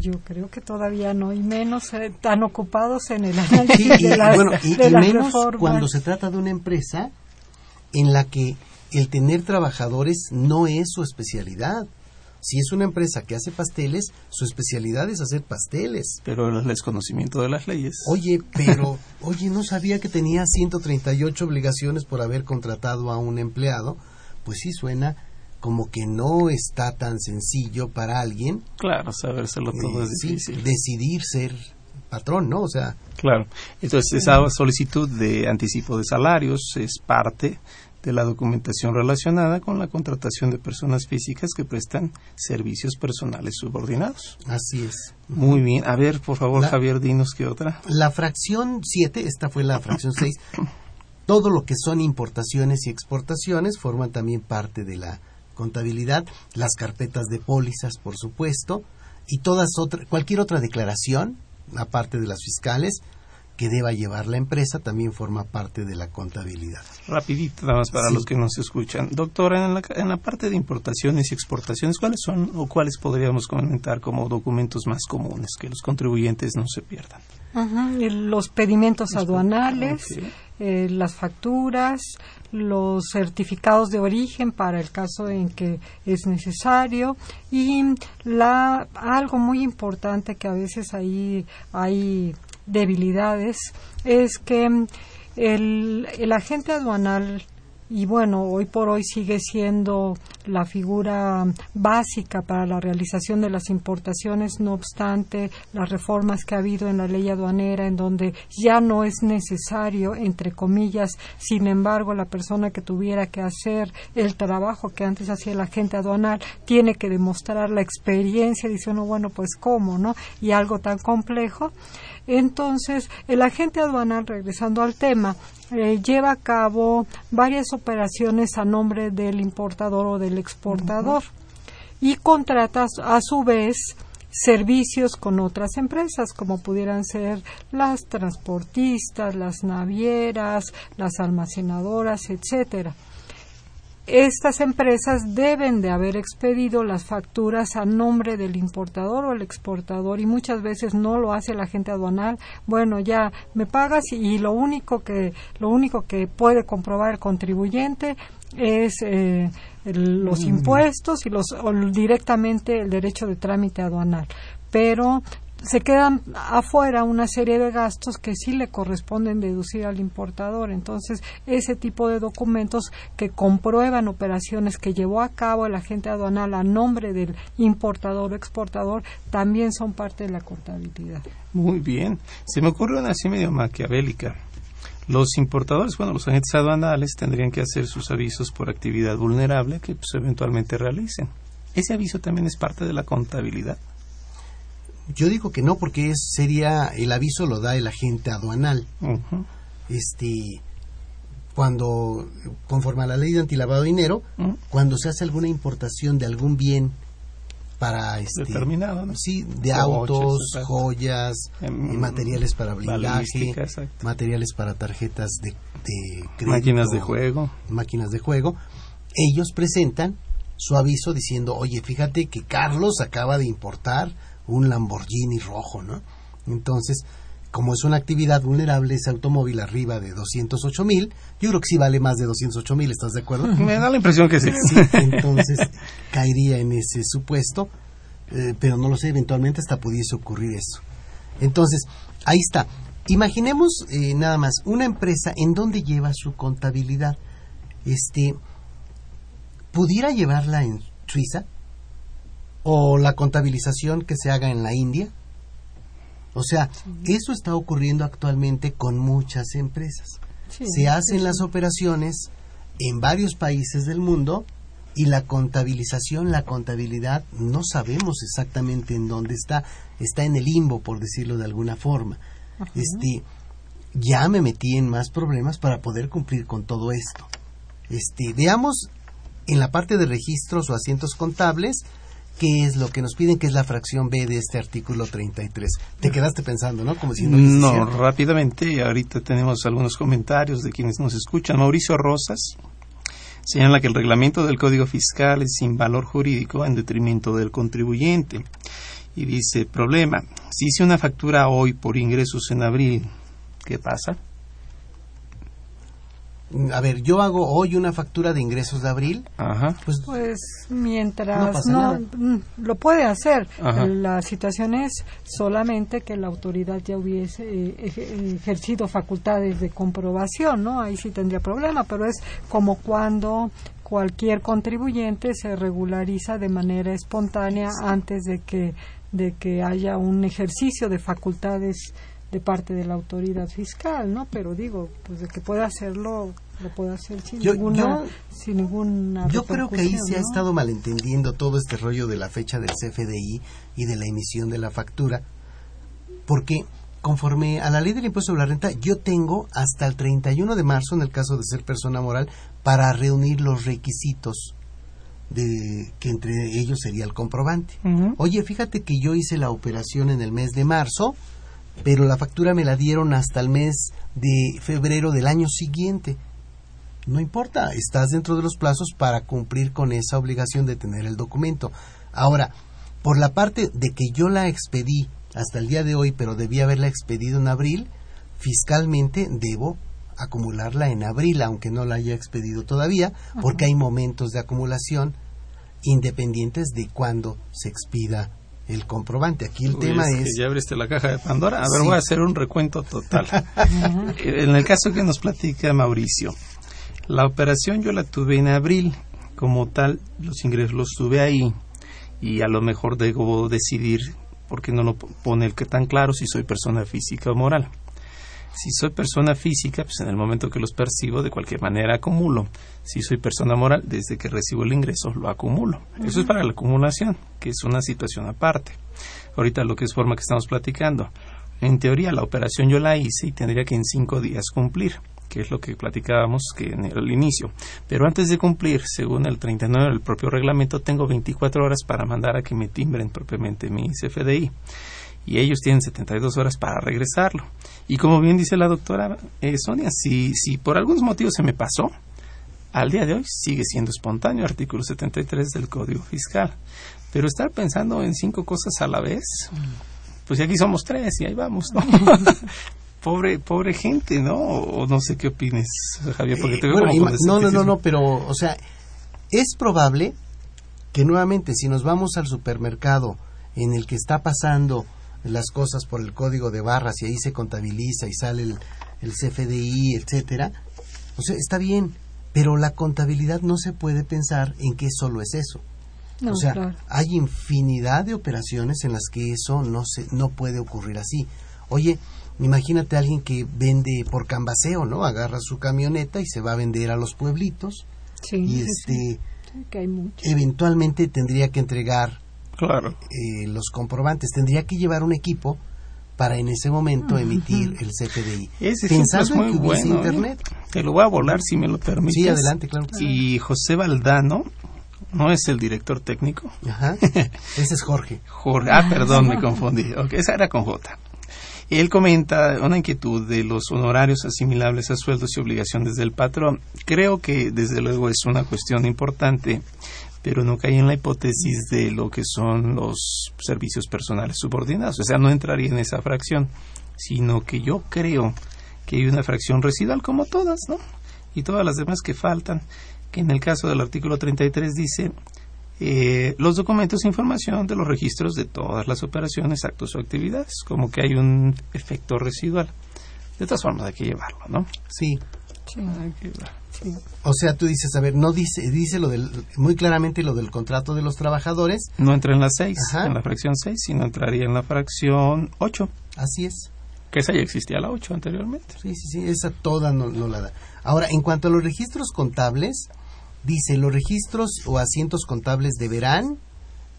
Yo creo que todavía no, y menos tan ocupados en el análisis de las reformas. Cuando se trata de una empresa en la que el tener trabajadores no es su especialidad. Si es una empresa que hace pasteles, su especialidad es hacer pasteles. Pero el desconocimiento de las leyes. Oye, no sabía que tenía 138 obligaciones por haber contratado a un empleado. Pues sí suena como que no está tan sencillo para alguien. Claro, sabérselo todo es difícil. Decidir ser patrón, ¿no? O sea... Claro. Entonces, esa solicitud de anticipo de salarios es parte de la documentación relacionada con la contratación de personas físicas que prestan servicios personales subordinados. Así es. Muy bien. A ver, por favor, Javier, dinos qué otra. La fracción 7, esta fue la fracción 6. Todo lo que son importaciones y exportaciones forman también parte de la contabilidad. Las carpetas de pólizas, por supuesto, y cualquier otra declaración, aparte de las fiscales, que deba llevar la empresa también forma parte de la contabilidad. Rapidito, nada más para los que nos escuchan. Doctora, en la parte de importaciones y exportaciones, ¿cuáles son o cuáles podríamos comentar como documentos más comunes que los contribuyentes no se pierdan? Los pedimentos aduanales, las facturas, los certificados de origen para el caso en que es necesario, y algo muy importante que a veces ahí hay debilidades es que el agente aduanal, y bueno, hoy por hoy sigue siendo la figura básica para la realización de las importaciones, no obstante las reformas que ha habido en la ley aduanera, en donde ya no es necesario, entre comillas. Sin embargo, la persona que tuviera que hacer el trabajo que antes hacía el agente aduanal tiene que demostrar la experiencia. Dice uno, bueno, pues cómo, ¿no? Y algo tan complejo. Entonces, el agente aduanal, regresando al tema, lleva a cabo varias operaciones a nombre del importador o del exportador y contrata a su vez servicios con otras empresas, como pudieran ser las transportistas, las navieras, las almacenadoras, etcétera. Estas empresas deben de haber expedido las facturas a nombre del importador o el exportador, y muchas veces no lo hace el agente aduanal. Bueno, ya me pagas, y lo único que puede comprobar el contribuyente es los impuestos y directamente el derecho de trámite aduanal. Pero se quedan afuera una serie de gastos que sí le corresponden deducir al importador. Entonces, ese tipo de documentos que comprueban operaciones que llevó a cabo el agente aduanal a nombre del importador o exportador también son parte de la contabilidad. Muy bien. Se me ocurre una así medio maquiavélica. Los importadores, los agentes aduanales tendrían que hacer sus avisos por actividad vulnerable que eventualmente realicen. ¿Ese aviso también es parte de la contabilidad? Yo digo que no, porque sería el aviso lo da el agente aduanal. Conforme a la ley de antilavado de dinero, cuando se hace alguna importación de algún bien para determinado, ¿no? Sí, de autos, joyas, materiales para blindaje, materiales para tarjetas de crédito, máquinas de juego, ellos presentan su aviso diciendo, oye, fíjate que Carlos acaba de importar un Lamborghini rojo, ¿no? Entonces, como es una actividad vulnerable ese automóvil arriba de 208,000, yo creo que sí vale más de 208,000, ¿estás de acuerdo? Me da la impresión que sí. Sí, entonces caería en ese supuesto, pero no lo sé, eventualmente hasta pudiese ocurrir eso. Entonces, ahí está. Imaginemos nada más una empresa en donde lleva su contabilidad. ¿Pudiera llevarla en Suiza? ¿O la contabilización que se haga en la India? O sea, eso está ocurriendo actualmente con muchas empresas. Sí, se hacen las operaciones en varios países del mundo y la contabilización, la contabilidad, no sabemos exactamente en dónde está. Está en el limbo, por decirlo de alguna forma. Ajá. Ya me metí en más problemas para poder cumplir con todo esto. Veamos en la parte de registros o asientos contables, ¿qué es lo que nos piden? Que es la fracción B de este artículo 33. Te quedaste pensando, ¿no? Como si no, rápidamente. Ahorita tenemos algunos comentarios de quienes nos escuchan. Mauricio Rosas señala que el reglamento del Código Fiscal es sin valor jurídico en detrimento del contribuyente. Y dice, problema, si hice una factura hoy por ingresos en abril, ¿qué pasa? A ver, yo hago hoy una factura de ingresos de abril. Ajá. Pues mientras no lo puede hacer. Ajá. La situación es solamente que la autoridad ya hubiese ejercido facultades de comprobación, ¿no? Ahí sí tendría problema, pero es como cuando cualquier contribuyente se regulariza de manera espontánea antes de que haya un ejercicio de facultades de parte de la autoridad fiscal, ¿no? Pero digo, pues de que pueda hacerlo, lo puede hacer sin ninguna yo creo que ahí se ha estado malentendiendo todo este rollo de la fecha del CFDI y de la emisión de la factura, porque conforme a la ley del impuesto sobre la renta, yo tengo hasta el 31 de marzo, en el caso de ser persona moral, para reunir los requisitos de que entre ellos sería el comprobante. Uh-huh. Oye, fíjate que yo hice la operación en el mes de marzo, pero la factura me la dieron hasta el mes de febrero del año siguiente. No importa, estás dentro de los plazos para cumplir con esa obligación de tener el documento. Ahora, por la parte de que yo la expedí hasta el día de hoy, pero debía haberla expedido en abril, fiscalmente debo acumularla en abril, aunque no la haya expedido todavía, porque hay momentos de acumulación independientes de cuándo se expida el comprobante. Aquí el tema es que ya abriste la caja de Pandora. A ver, sí. Voy a hacer un recuento total. En el caso que nos platica Mauricio, la operación yo la tuve en abril, como tal los ingresos los tuve ahí, y a lo mejor debo decidir, porque no lo pone el que tan claro, si soy persona física o moral. Si soy persona física, pues en el momento que los percibo, de cualquier manera acumulo. Si soy persona moral, desde que recibo el ingreso, lo acumulo. Uh-huh. Eso es para la acumulación, que es una situación aparte. Ahorita lo que es forma que estamos platicando. En teoría, la operación yo la hice y tendría que en 5 días cumplir, que es lo que platicábamos que en el inicio. Pero antes de cumplir, según el 39 del propio reglamento, tengo 24 horas para mandar a que me timbren propiamente mi CFDI. Y ellos tienen 72 horas para regresarlo. Y como bien dice la doctora Sonia, si por algunos motivos se me pasó, al día de hoy sigue siendo espontáneo, artículo 73 del Código Fiscal. Pero estar pensando en 5 cosas a la vez, pues aquí somos 3 y ahí vamos, ¿no? Pobre gente, ¿no? O no sé qué opines, Javier, porque te veo como no, pero, o sea, es probable que nuevamente si nos vamos al supermercado en el que está pasando las cosas por el código de barras y ahí se contabiliza y sale el CFDI, etcétera, o sea, está bien, pero la contabilidad no se puede pensar en que solo es eso. No, o sea, claro. Hay infinidad de operaciones en las que eso no puede ocurrir así. Oye, imagínate a alguien que vende por cambaseo, ¿no? Agarra su camioneta y se va a vender a los pueblitos. Sí, y sí, que hay mucho. Eventualmente tendría que entregar, claro, los comprobantes, tendría que llevar un equipo para en ese momento emitir el CFDI. Ese pensando es muy que hubiese internet. Te lo voy a volar si me lo permites. Sí, adelante, claro. Y José Valdano, ¿no es el director técnico? Ajá. Ese es Jorge. Ah, perdón, me confundí. Okay, esa era con J. Él comenta una inquietud de los honorarios asimilables a sueldos y obligaciones del patrón. Creo que desde luego es una cuestión importante, pero no cae en la hipótesis de lo que son los servicios personales subordinados. O sea, no entraría en esa fracción, sino que yo creo que hay una fracción residual como todas, ¿no? Y todas las demás que faltan, que en el caso del artículo 33 dice, los documentos e información de los registros de todas las operaciones, actos o actividades, como que hay un efecto residual. De todas formas hay que llevarlo, ¿no? Sí. Sí. Sí. O sea, tú dices, a ver, no dice lo del, muy claramente lo del contrato de los trabajadores. No entra en la 6, ajá, en la fracción 6, sino entraría en la fracción 8. Así es. Que esa ya existía, la 8 anteriormente. Sí, esa toda no la da. Ahora, en cuanto a los registros contables, dice, los registros o asientos contables deberán,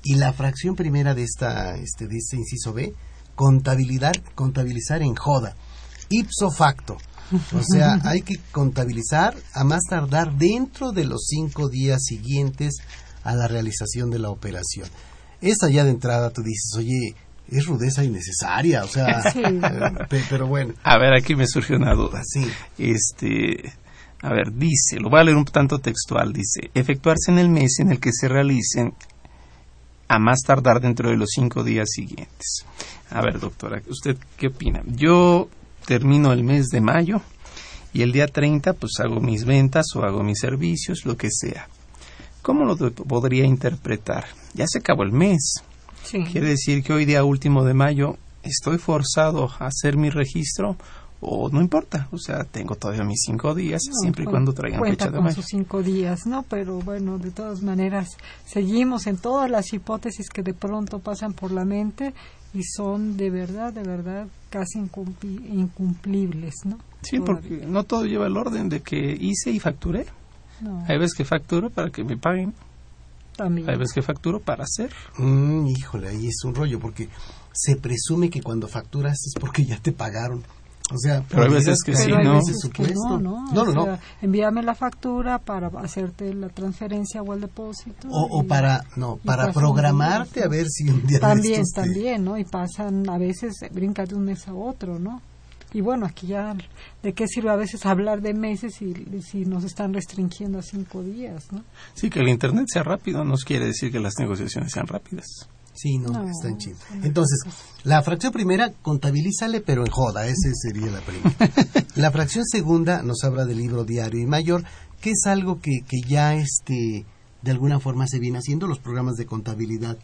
y la fracción primera de este inciso B, contabilizar en joda, ipso facto. O sea, hay que contabilizar a más tardar dentro de los 5 días siguientes a la realización de la operación. Esa ya de entrada tú dices, oye, es rudeza innecesaria, o sea, sí. Pero bueno. A ver, aquí me surge una duda. Sí. A ver, dice, lo voy a leer un tanto textual, dice, efectuarse en el mes en el que se realicen a más tardar dentro de los 5 días siguientes. A ver, doctora, ¿usted qué opina? Yo termino el mes de mayo y el día 30 pues hago mis ventas o hago mis servicios, lo que sea. ¿Cómo lo podría interpretar? Ya se acabó el mes. Sí. ¿Quiere decir que hoy, día último de mayo, estoy forzado a hacer mi registro? O no importa, o sea, tengo todavía mis 5 días, no, siempre y cuando traigan fecha de mayo. Cuenta con sus 5 días, ¿no? Pero bueno, de todas maneras, seguimos en todas las hipótesis que de pronto pasan por la mente y son de verdad, casi incumplibles, ¿no? Sí, todavía. Porque no todo lleva el orden de que hice y facturé. No. Hay veces que facturo para que me paguen. También. Hay veces que facturo para hacer. Híjole, ahí es un rollo, porque se presume que cuando facturas es porque ya te pagaron. O sea, pero hay veces que sí, ¿no? No. Envíame la factura para hacerte la transferencia o el depósito. Para programarte a ver si un día también, ¿no? Y pasan, a veces brinca de un mes a otro, ¿no? Y bueno, aquí ya, ¿de qué sirve a veces hablar de meses si nos están restringiendo a 5 días, ¿no? Sí, que el Internet sea rápido no quiere decir que las negociaciones sean rápidas. Sí, no, está en Chile. Entonces, la fracción primera, contabilízale, pero en joda, esa sería la primera. La fracción segunda nos habla del libro diario y mayor, que es algo que ya de alguna forma se viene haciendo. Los programas de contabilidad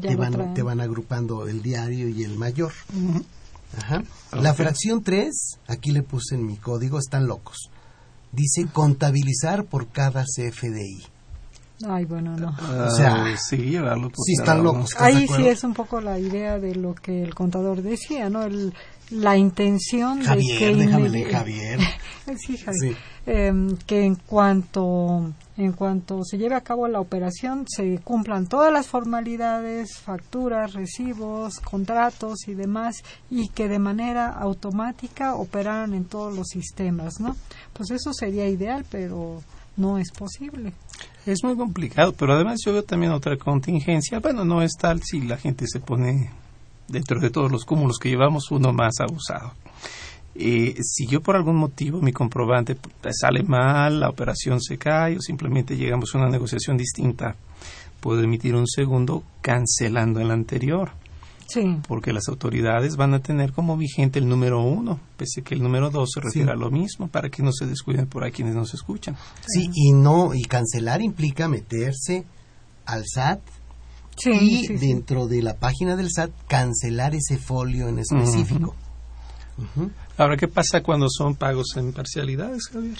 te van agrupando el diario y el mayor. Uh-huh. Ajá. Okay. La fracción 3, aquí le puse en mi código, están locos. Dice contabilizar por cada CFDI. Ay, bueno, no. O sea, sí, están locos. Ahí sí es un poco la idea de lo que el contador decía, ¿no? La intención que en cuanto se lleve a cabo la operación se cumplan todas las formalidades, facturas, recibos, contratos y demás, y que de manera automática operaran en todos los sistemas, ¿no? Pues eso sería ideal, pero no es posible. Es muy complicado, pero además yo veo también otra contingencia. Bueno, no es tal si la gente se pone, dentro de todos los cúmulos que llevamos, uno más abusado. Si yo por algún motivo mi comprobante sale mal, la operación se cae o simplemente llegamos a una negociación distinta, puedo emitir un segundo cancelando el anterior. Sí. Porque las autoridades van a tener como vigente el número 1, pese a que el número 2 se refiere a lo mismo, para que no se descuiden por ahí quienes nos escuchan. Sí, y cancelar implica meterse al SAT dentro de la página del SAT cancelar ese folio en específico. Uh-huh. Uh-huh. Ahora, ¿qué pasa cuando son pagos en parcialidades, Javier?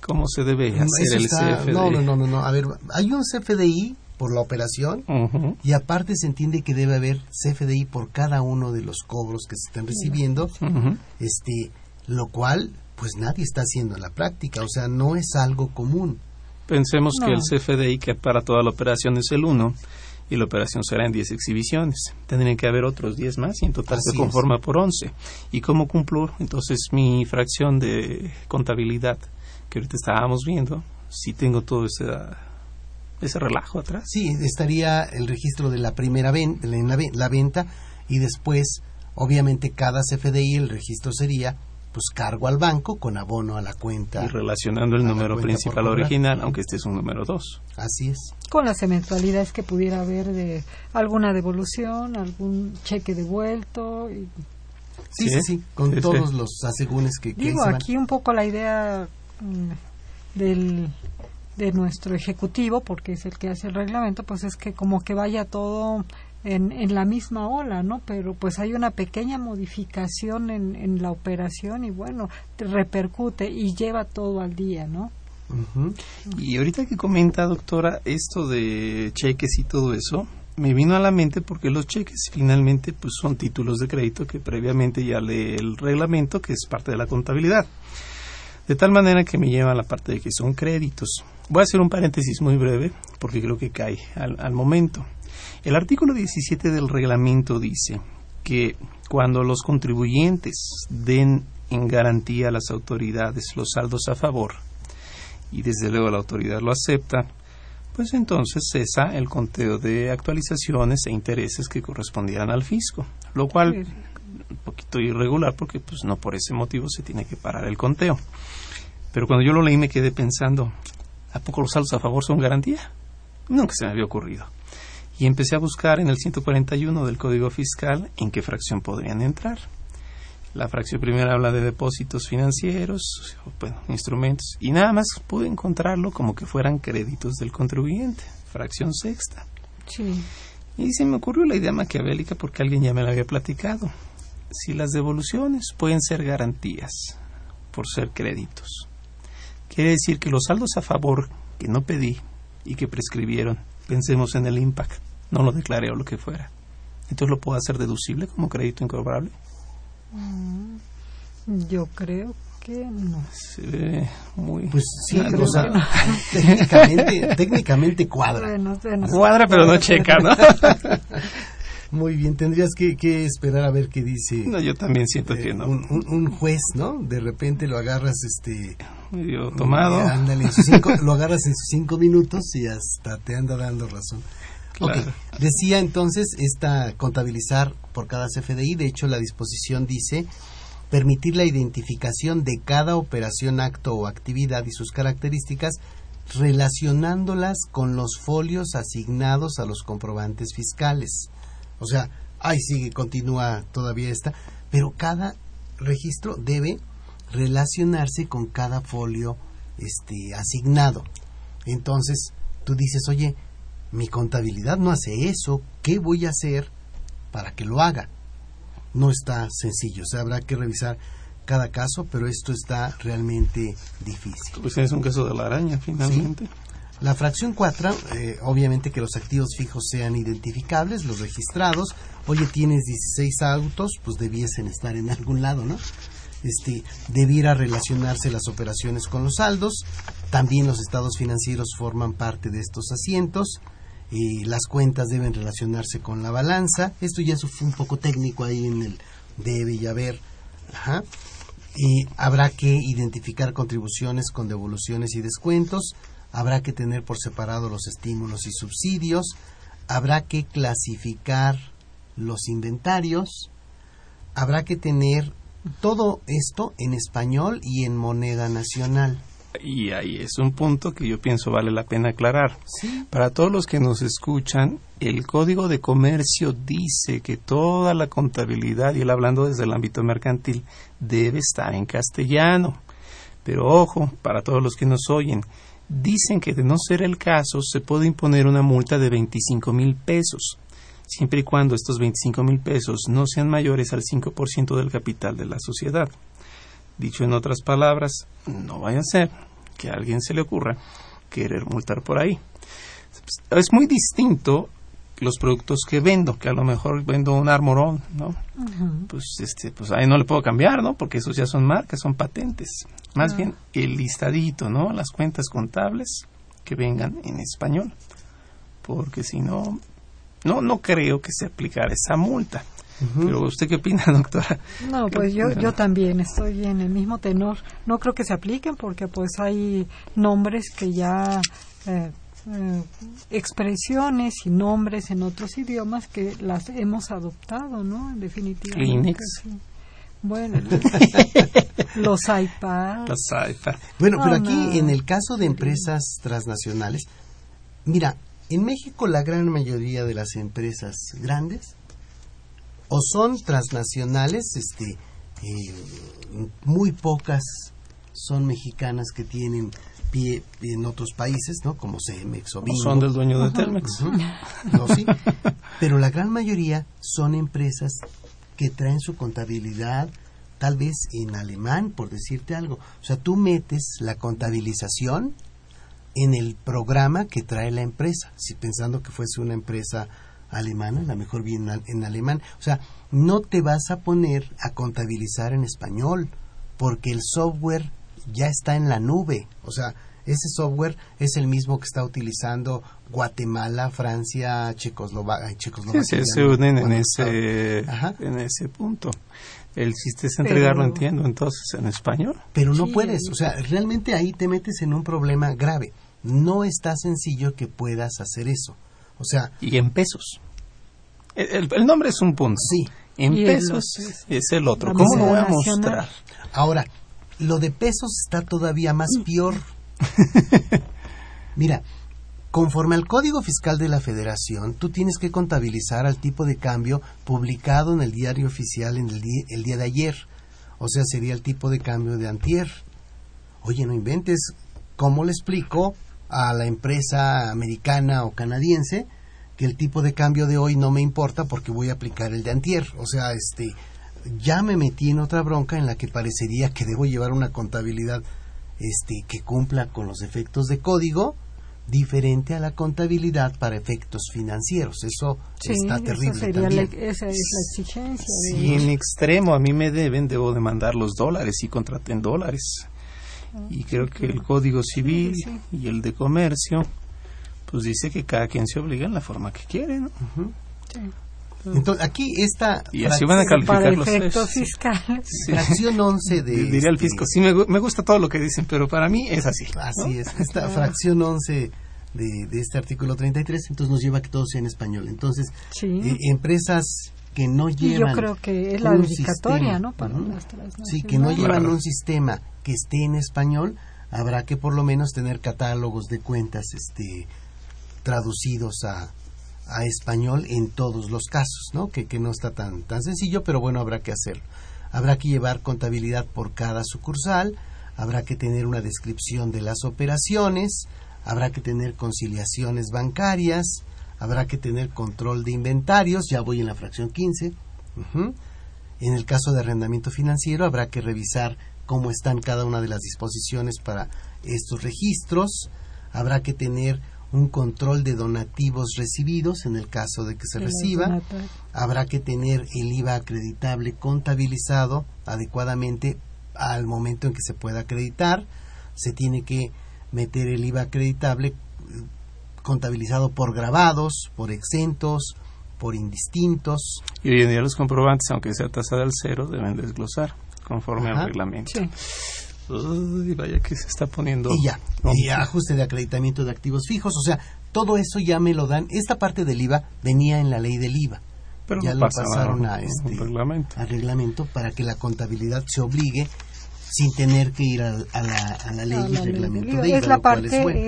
¿Cómo se debe hacer el CFDI? No. A ver, hay un CFDI por la operación, uh-huh, y aparte se entiende que debe haber CFDI por cada uno de los cobros que se están recibiendo, uh-huh, lo cual pues nadie está haciendo en la práctica, o sea, no es algo común. Pensemos que el CFDI que para toda la operación es el 1 y la operación será en 10 exhibiciones. Tendrían que haber otros 10 más y en total se conforma por 11. ¿Y cómo cumplo entonces mi fracción de contabilidad que ahorita estábamos viendo si tengo todo ese relajo atrás? Sí, estaría el registro de la primera la venta, y después, obviamente, cada CFDI el registro sería pues cargo al banco con abono a la cuenta. Y relacionando el número principal original, aunque este es un número 2. Así es. Con las eventualidades que pudiera haber de alguna devolución, algún cheque devuelto. Sí, con todos los asegúnes que... Digo, aquí un poco la idea de nuestro ejecutivo, porque es el que hace el reglamento, pues es que como que vaya todo en la misma ola, ¿no? Pero pues hay una pequeña modificación en la operación y bueno, repercute y lleva todo al día, ¿no? Uh-huh. Y ahorita que comenta, doctora, esto de cheques y todo eso, me vino a la mente porque los cheques finalmente pues son títulos de crédito que previamente ya lee el reglamento, que es parte de la contabilidad. De tal manera que me lleva a la parte de que son créditos. Voy a hacer un paréntesis muy breve porque creo que cae al momento. El artículo 17 del reglamento dice que cuando los contribuyentes den en garantía a las autoridades los saldos a favor, y desde luego la autoridad lo acepta, pues entonces cesa el conteo de actualizaciones e intereses que correspondieran al fisco, lo cual un poquito irregular porque pues no por ese motivo se tiene que parar el conteo. Pero cuando yo lo leí me quedé pensando, ¿a poco los saldos a favor son garantía? Nunca se me había ocurrido. y empecé a buscar en el 141 del Código Fiscal en qué fracción podrían entrar. La fracción primera habla de depósitos financieros, bueno, instrumentos, y nada más pude encontrarlo como que fueran créditos del contribuyente, fracción sexta. Sí. Y se me ocurrió la idea maquiavélica porque alguien ya me la había platicado. Si las devoluciones pueden ser garantías por ser créditos, quiere decir que los saldos a favor que no pedí y que prescribieron, pensemos en el IMPAC, no lo declaré o lo que fuera, entonces lo puedo hacer deducible como crédito incobrable. Yo creo que no. Se ve muy... Pues sí, claro, o sea, que no. técnicamente cuadra. Cuadra, pero no checa, ¿no? Muy bien, tendrías que esperar a ver qué dice. No, yo también siento que no. Un juez, ¿no? De repente lo agarras, medio tomado. Ándale, lo agarras en sus 5 minutos y hasta te anda dando razón. Claro. Okay. Decía entonces contabilizar por cada CFDI. De hecho, la disposición dice permitir la identificación de cada operación, acto o actividad y sus características, relacionándolas con los folios asignados a los comprobantes fiscales. O sea, ahí sigue, continúa todavía esta, pero cada registro debe relacionarse con cada folio asignado. Entonces, tú dices, oye, mi contabilidad no hace eso, ¿qué voy a hacer para que lo haga? No está sencillo, o sea, habrá que revisar cada caso, pero esto está realmente difícil. Pues es un caso de la araña, finalmente. ¿Sí? La fracción 4, obviamente que los activos fijos sean identificables, los registrados. Oye, tienes 16 autos, pues debiesen estar en algún lado, ¿no? Debiera relacionarse las operaciones con los saldos. También los estados financieros forman parte de estos asientos. Las cuentas deben relacionarse con la balanza. Esto ya fue un poco técnico ahí en el debe y haber. Ajá. Habrá que identificar contribuciones con devoluciones y descuentos. Habrá que tener por separado los estímulos y subsidios. Habrá que clasificar los inventarios. Habrá que tener todo esto en español y en moneda nacional. Y ahí es un punto que yo pienso vale la pena aclarar. ¿Sí? Para todos los que nos escuchan, el Código de Comercio dice que toda la contabilidad, y él hablando desde el ámbito mercantil, debe estar en castellano. Pero ojo, para todos los que nos oyen, dicen que de no ser el caso se puede imponer una multa de 25,000 pesos, siempre y cuando estos 25,000 pesos no sean mayores al 5% del capital de la sociedad. Dicho en otras palabras, no vaya a ser que a alguien se le ocurra querer multar por ahí. Es muy distinto los productos que vendo, que a lo mejor vendo un armorón, ¿no? Uh-huh. Pues ahí no le puedo cambiar, ¿no? Porque esos ya son marcas, son patentes. Más bien el listadito, ¿no? Las cuentas contables que vengan en español. Porque si no, no creo que se aplicara esa multa. Uh-huh. Pero ¿usted qué opina, doctora? No, pues yo también estoy en el mismo tenor. No creo que se apliquen porque pues hay nombres que ya... expresiones y nombres en otros idiomas que las hemos adoptado, ¿no? En definitiva. Kleenex. Sí. Bueno, los iPads. Los iPads. Bueno, pero aquí en el caso de empresas transnacionales, mira, en México la gran mayoría de las empresas grandes o son transnacionales, muy pocas son mexicanas que tienen pie en otros países, ¿no? Como CEMEX o Bimbo. Son del dueño de Telmex. Uh-huh. No, sí. Pero la gran mayoría son empresas que traen su contabilidad tal vez en alemán, por decirte algo. O sea, tú metes la contabilización en el programa que trae la empresa, si pensando que fuese una empresa alemana, a lo mejor bien en alemán. O sea, no te vas a poner a contabilizar en español porque el software ya está en la nube, o sea, ese software es el mismo que está utilizando Guatemala, Francia, Checoslovaquia. Sí, se unen en ese punto. El chiste es entregarlo, entiendo, entonces, en español. Pero no puedes, o sea, realmente ahí te metes en un problema grave. No está sencillo que puedas hacer eso, o sea... Y en pesos. El nombre es un punto. Sí. En pesos es el otro. ¿Cómo lo voy a mostrar? Ahora... Lo de pesos está todavía más peor. Mira, Conforme al Código Fiscal de la Federación, tú tienes que contabilizar al tipo de cambio publicado en el Diario Oficial en el día de ayer. O sea, sería el tipo de cambio de antier. Oye, no inventes, ¿cómo le explico a la empresa americana o canadiense que el tipo de cambio de hoy no me importa porque voy a aplicar el de antier? O sea, ya me metí en otra bronca en la que parecería que debo llevar una contabilidad que cumpla con los efectos de código, diferente a la contabilidad para efectos financieros. Eso sí, está terrible también. Esa es la exigencia. Sí, en extremo, a mí me debo demandar los dólares y contraten dólares. Y creo que el Código Civil y el de Comercio, pues dice que cada quien se obliga en la forma que quiere, ¿no? Uh-huh. Sí. Entonces, aquí esta... Y así van a calificar los efectos fiscales. Sí. Fracción 11 de... Diría el fisco, sí, me gusta todo lo que dicen, pero para mí es así. Así, ¿no? Es, esta fracción 11 de este artículo 33, entonces nos lleva a que todo sea en español. Entonces, empresas que no llevan... Y yo creo que es la dedicatoria, ¿no? Para nuestras, ¿no? Sí, que no llevan un sistema que esté en español, habrá que por lo menos tener catálogos de cuentas traducidos a español en todos los casos, ¿no? Que no está tan sencillo, pero bueno, habrá que hacerlo. Habrá que llevar contabilidad por cada sucursal, habrá que tener una descripción de las operaciones, habrá que tener conciliaciones bancarias, habrá que tener control de inventarios, ya voy en la fracción 15. Uh-huh. En el caso de arrendamiento financiero, habrá que revisar cómo están cada una de las disposiciones para estos registros, habrá que tener un control de donativos recibidos en el caso de que se reciba. Habrá que tener el IVA acreditable contabilizado adecuadamente al momento en que se pueda acreditar. Se tiene que meter el IVA acreditable contabilizado por grabados, por exentos, por indistintos. Y hoy en día los comprobantes, aunque sea tasada al cero, deben desglosar conforme al reglamento. Sí. Uy, vaya que se está poniendo. Y ajuste de acreditamiento de activos fijos, o sea, todo eso ya me lo dan. Esta parte del IVA venía en la ley del IVA, pero ya lo pasaron al reglamento para que la contabilidad se obligue sin tener que ir a la ley del reglamento del IVA.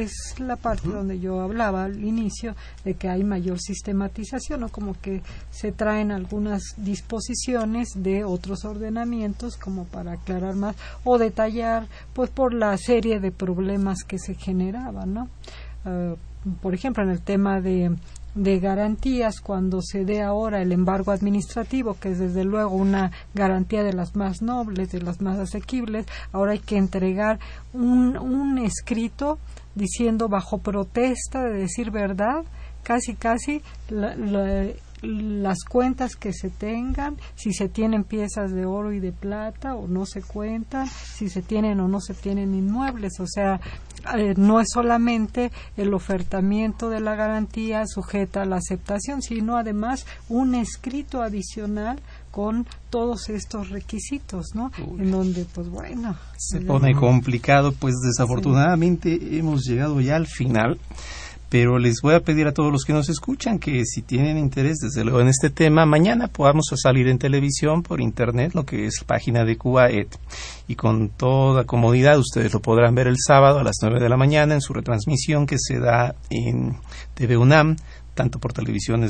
Es la parte donde yo hablaba al inicio de que hay mayor sistematización, ¿no? Como que se traen algunas disposiciones de otros ordenamientos como para aclarar más o detallar, pues, por la serie de problemas que se generaban, ¿no? Por ejemplo, en el tema de garantías, cuando se dé ahora el embargo administrativo, que es desde luego una garantía de las más nobles, de las más asequibles, ahora hay que entregar un escrito diciendo bajo protesta de decir verdad, casi las cuentas que se tengan, si se tienen piezas de oro y de plata o no se cuentan, si se tienen o no se tienen inmuebles, o sea, no es solamente el ofertamiento de la garantía sujeta a la aceptación, sino además un escrito adicional con todos estos requisitos, ¿no? Uy. En donde, pues bueno, se pone complicado, pues desafortunadamente hemos llegado ya al final. Pero les voy a pedir a todos los que nos escuchan que si tienen interés, desde luego, en este tema, mañana podamos salir en televisión, por internet, lo que es la página de CUAED. Y con toda comodidad ustedes lo podrán ver el sábado a las 9 de la mañana en su retransmisión que se da en TV UNAM, tanto por televisión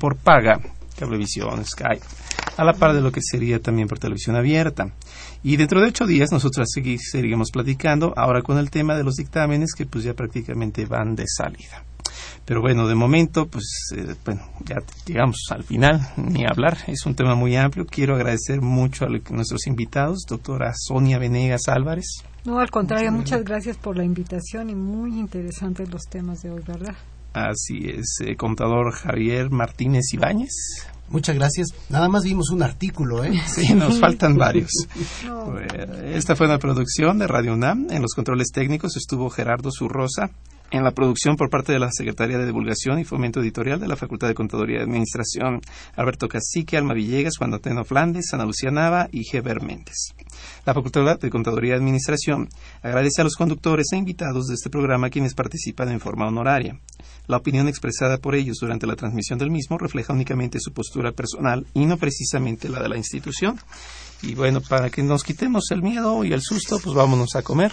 por paga, Cablevisión, Sky, a la par de lo que sería también por televisión abierta. Y dentro de 8 días nosotros seguiremos platicando ahora con el tema de los dictámenes, que pues ya prácticamente van de salida. Pero bueno, de momento, pues ya llegamos al final, ni hablar, es un tema muy amplio. Quiero agradecer mucho a nuestros invitados, doctora Sonia Venegas Álvarez. No, al contrario, muchas gracias por la invitación y muy interesantes los temas de hoy, ¿verdad? Así es, contador Javier Martínez Ibáñez. Muchas gracias. Nada más vimos un artículo, ¿eh? Sí, nos faltan varios. Esta fue una producción de Radio UNAM. En los controles técnicos estuvo Gerardo Zurrosa. En la producción por parte de la Secretaría de Divulgación y Fomento Editorial de la Facultad de Contaduría y Administración, Alberto Cacique, Alma Villegas, Juan Antonio Flandes, Ana Lucía Nava y Heber Méndez. La Facultad de Contaduría y Administración agradece a los conductores e invitados de este programa quienes participan en forma honoraria. La opinión expresada por ellos durante la transmisión del mismo refleja únicamente su postura personal y no precisamente la de la institución. Y bueno, para que nos quitemos el miedo y el susto, pues vámonos a comer.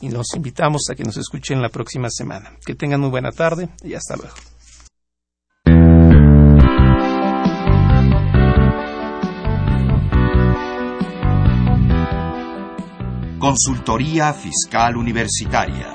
y los invitamos a que nos escuchen la próxima semana. Que tengan muy buena tarde y hasta luego. Consultoría Fiscal Universitaria.